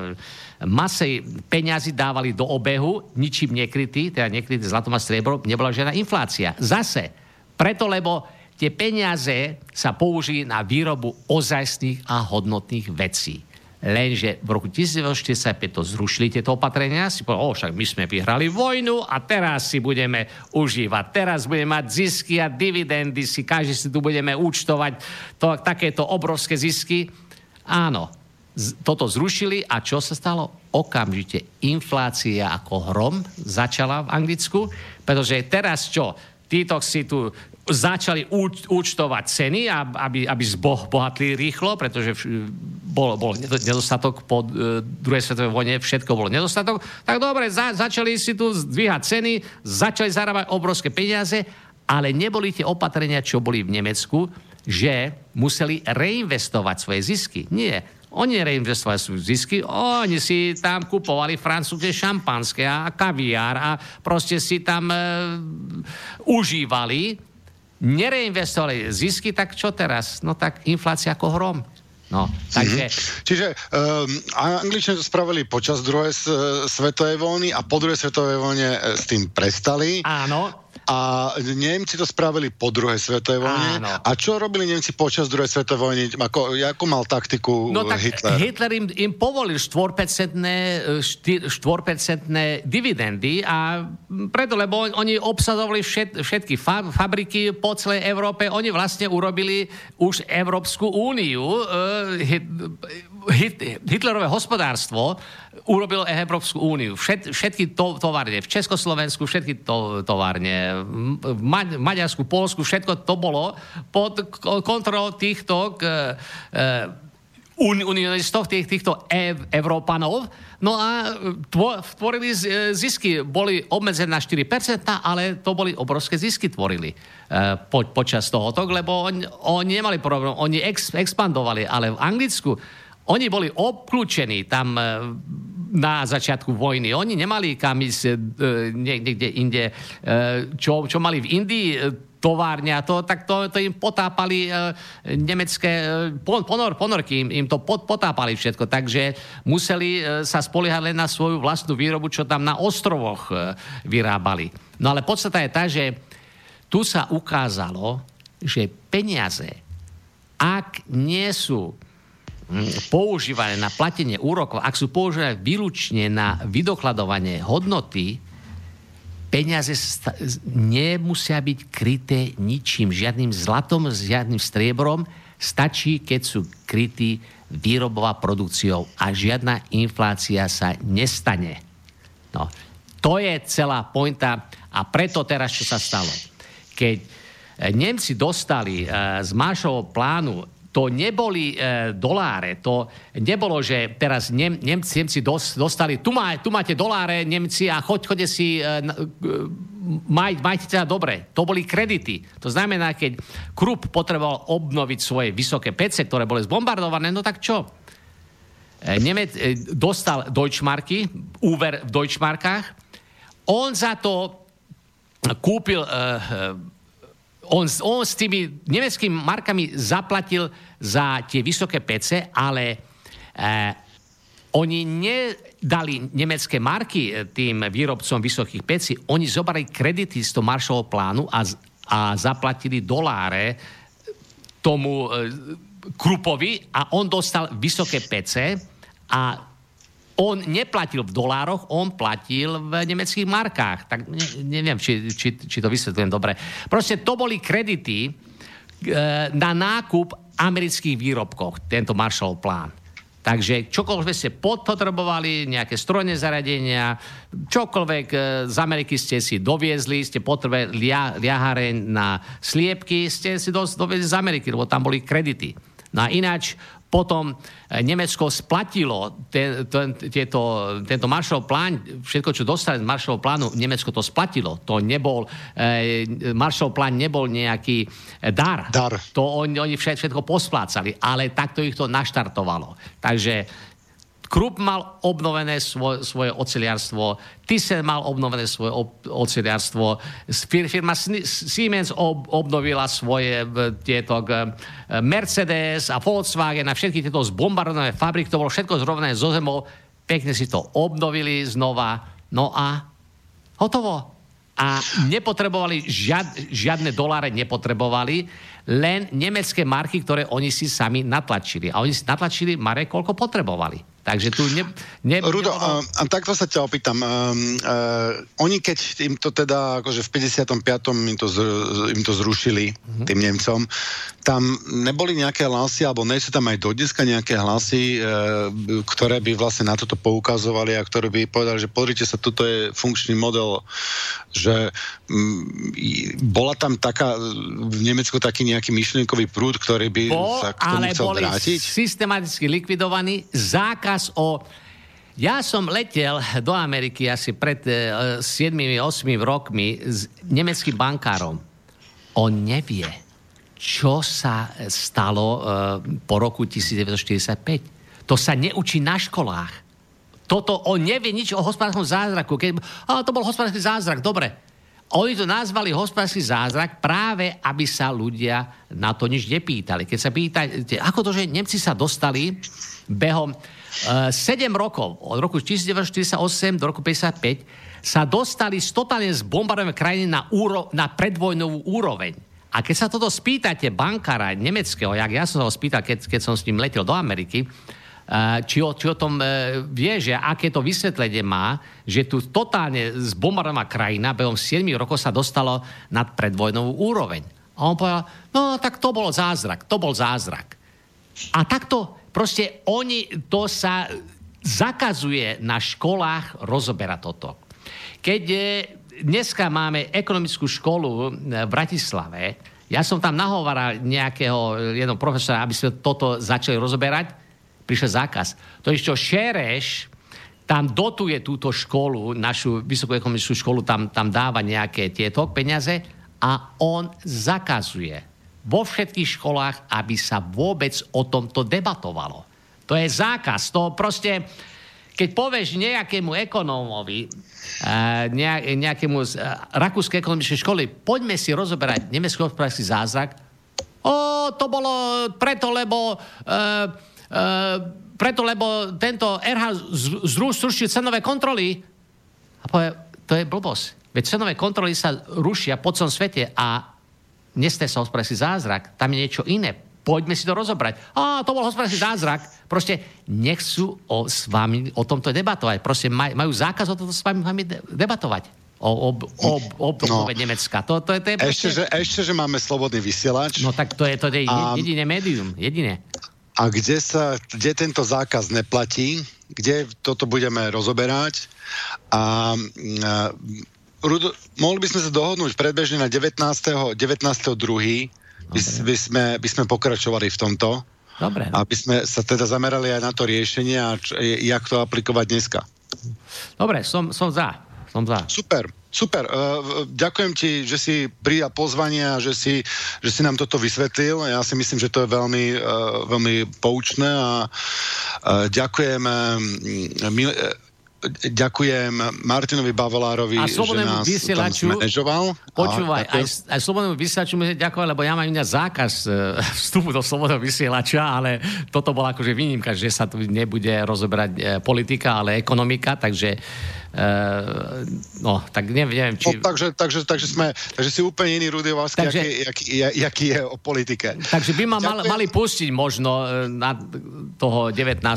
masy peňazí dávali do obehu, ničím nekrytý, teda nekrytý zlatom a striebrom, nebola žiadna inflácia. Zase, preto, lebo tie peniaze sa použili na výrobu ozajstných a hodnotných vecí. Lenže v roku 1945 to zrušili tieto opatrenia, si povedal, však my sme vyhrali vojnu a teraz si budeme užívať. Teraz budeme mať zisky a dividendy, každý si tu budeme účtovať takéto obrovské zisky. Áno, toto zrušili a čo sa stalo? Okamžite inflácia ako hrom začala v Anglicku, pretože teraz čo? Títo si tu začali účtovať ceny, aby zbohatli rýchlo, pretože bol nedostatok po druhej svetovej vojne, všetko bolo nedostatok. Tak dobre, začali si tu zdvíhať ceny, začali zarábať obrovské peniaze, ale neboli tie opatrenia, čo boli v Nemecku, že museli reinvestovať svoje zisky. Nie. Oni reinvestovali svoje zisky, oni si tam kupovali francúzske šampanské a kaviár a proste si tam užívali. Nereinvestovali zisky, tak čo teraz? No tak inflácia ako hrom. No, takže... Mm-hmm. Čiže Angličania to spravili počas druhej svetovej vojny a po druhej svetovej vojne s tým prestali. Áno. A Nemci to spravili po druhej svetovej vojne. Áno. A čo robili Nemci počas druhej svetovej vojny? Ako mal taktiku Hitler? Hitler im povolil 4% dividendy a preto, lebo oni obsadovali všetky fabriky po celej Európe. Oni vlastne urobili už Európsku úniu. Hitlerové hospodárstvo urobilo Európsku úniu. Všetky továrne v Československu, všetky továrne v Maďarsku, Polsku, všetko to bolo pod kontrolou týchto unionistov, týchto Európanov. No a tvorili zisky. Boli obmedzené na 4%, ale to boli obrovské zisky tvorili počas tohoto, lebo oni nemali problém. Oni expandovali, ale v Anglicku oni boli obklúčení tam na začiatku vojny. Oni nemali kam ísť niekde inde. Čo mali v Indii továrňa, to im potápali nemecké ponorky. Im to potápali všetko. Takže museli sa spoliehať len na svoju vlastnú výrobu, čo tam na ostrovoch vyrábali. No ale podstata je tá, že tu sa ukázalo, že peniaze, ak nie sú používané na platenie úrokov, ak sú používané výlučne na vydokladovanie hodnoty, peniaze nemusia byť kryté ničím, žiadnym zlatom, žiadnym striebrom, stačí, keď sú krytí výrobová produkciou a žiadna inflácia sa nestane. No, to je celá pointa a preto teraz, čo sa stalo. Keď Nemci dostali z Marshallovho plánu, to neboli doláre, to nebolo, že teraz Nemci dostali, tu máte doláre, Nemci, a chodte si, majte teda dobre. To boli kredity. To znamená, keď Krupp potreboval obnoviť svoje vysoké pece, ktoré boli zbombardované, no tak čo? Nemec dostal Deutschmarky, úver v Deutschmarkách, on za to kúpil... On s tými nemeckými markami zaplatil za tie vysoké pece, ale oni nedali nemecké marky tým výrobcom vysokých pecí. Oni zobrali kredity z toho Marshallovho plánu a zaplatili doláre tomu Kruppovi a on dostal vysoké pece a on neplatil v dolároch, on platil v nemeckých markách. Tak neviem, či to vysvetľujem dobre. Proste to boli kredity na nákup amerických výrobkov, tento Marshallov plán. Takže čokoľvek ste potrebovali, nejaké strojné zariadenia, čokoľvek z Ameriky ste si doviezli, ste potrebovali liahareň na sliepky, ste si doviezli z Ameriky, lebo tam boli kredity. No a ináč potom Nemecko splatilo tento Marshallov plán, všetko, čo dostali z Marshallovho plánu, Nemecko to splatilo. To nebol, Marshallov plán nebol nejaký dar. To oni všetko posplácali, ale takto ich to naštartovalo. Takže Krupp mal obnovené svoje oceliarstvo, Thyssen mal obnovené svoje oceliarstvo, firma Siemens obnovila svoje Mercedes a Volkswagen a všetky tieto zbombardované fabriky, to bolo všetko zrovnané zo zemou, pekne si to obnovili znova, no a hotovo. A nepotrebovali, žiadne doláre nepotrebovali, len nemecké marky, ktoré oni si sami natlačili. A oni si natlačili marek, koľko potrebovali. Takže tu Rudo, takto sa ťa opýtam. Oni, keď im to teda, akože v 55. im to zrušili, tým Nemcom, tam neboli nejaké hlasy, alebo nie sú tam aj do dneska nejaké hlasy, ktoré by vlastne na toto poukazovali a ktoré by povedali, že pozrite sa, toto je funkčný model, že bola tam taká, v Nemecku taký nejaký myšlienkový prúd, ktorý by sa k tomu chcel vrátiť? Ale boli systematicky likvidovaní, Ja som letel do Ameriky asi pred 7-8 rokmi s nemeckým bankárom. On nevie, čo sa stalo po roku 1945. To sa neučí na školách. Toto on nevie nič o hospodárskom zázraku. To bol hospodársky zázrak, dobre. Oni to nazvali hospodársky zázrak práve, aby sa ľudia na to nič nepýtali. Keď sa pýtajte, ako to, že Nemci sa dostali behom 7 rokov, od roku 1948 do roku 55, sa dostali z totálne zbombardované krajiny na predvojnovú úroveň. A keď sa toto spýtate bankára nemeckého, jak ja som sa ho spýtal, keď som s ním letel do Ameriky, či o tom vie, že aké to vysvetlenie má, že tu totálne zbombardovaná krajina behom 7 rokov sa dostalo na predvojnovú úroveň. A on povedal, no tak to bol zázrak, to bol zázrak. A takto proste to sa zakazuje na školách rozoberať toto. Keď dneska máme ekonomickú školu v Bratislave, ja som tam nahovaral jedného profesora, aby sme toto začali rozoberať, prišiel zákaz. To je, čo Šereš tam dotuje túto školu, našu vysokú ekonomickú školu, tam dáva nejaké tieto peniaze a on zakazuje vo všetkých školách, aby sa vôbec o tomto debatovalo. To je zákaz. To proste, keď povieš nejakému ekonómovi, nejakému z Rakúskej ekonomickej školy, poďme si rozoberať nemecký hospodársky zázrak. To bolo preto, lebo tento Erhard zrušil cenové kontroly. A povie, to je blbosť. Veď cenové kontroly sa rušia po celom svete a nesne sa hospodársky zázrak, tam je niečo iné. Poďme si to rozobrať. To bol hospodársky zázrak. Proste nechcú s vami o tomto debatovať. Proste majú zákaz o tomto s vami debatovať. Nemecka. To je ešte, že máme slobodný vysielač. No tak to je jediné médium. a kde tento zákaz neplatí, kde toto budeme rozoberať. Mohli by sme sa dohodnúť predbežne na 19.2. by sme pokračovali v tomto. Dobre. Aby sme sa teda zamerali aj na to riešenie a jak to aplikovať dneska. Dobre, som za. Super. Ďakujem ti, že si prijal pozvanie a že si nám toto vysvetlil. Ja si myslím, že to je veľmi, veľmi poučné a ďakujem Martinovi Bavolárovi, že nás tam zmanéžoval. Počúvaj, aj Slobodnému vysielaču môžem ďakovať, lebo ja mám iná zákaz vstupu do Slobodného vysielača, ale toto bola akože výnimka, že sa tu nebude rozoberať politika, ale ekonomika, takže neviem, či... Takže si úplne iný Rudolf Vasky, aký je o politike. Takže by ma mali pustiť možno na toho 19. Ja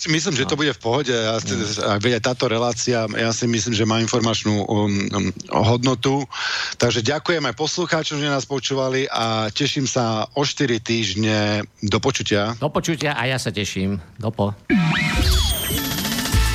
si myslím, že to bude v pohode. Táto relácia, ja si myslím, že má informačnú hodnotu. Takže ďakujem aj poslucháčom, že nás počúvali a teším sa o 4 týždne. Do počutia. Do počutia a ja sa teším.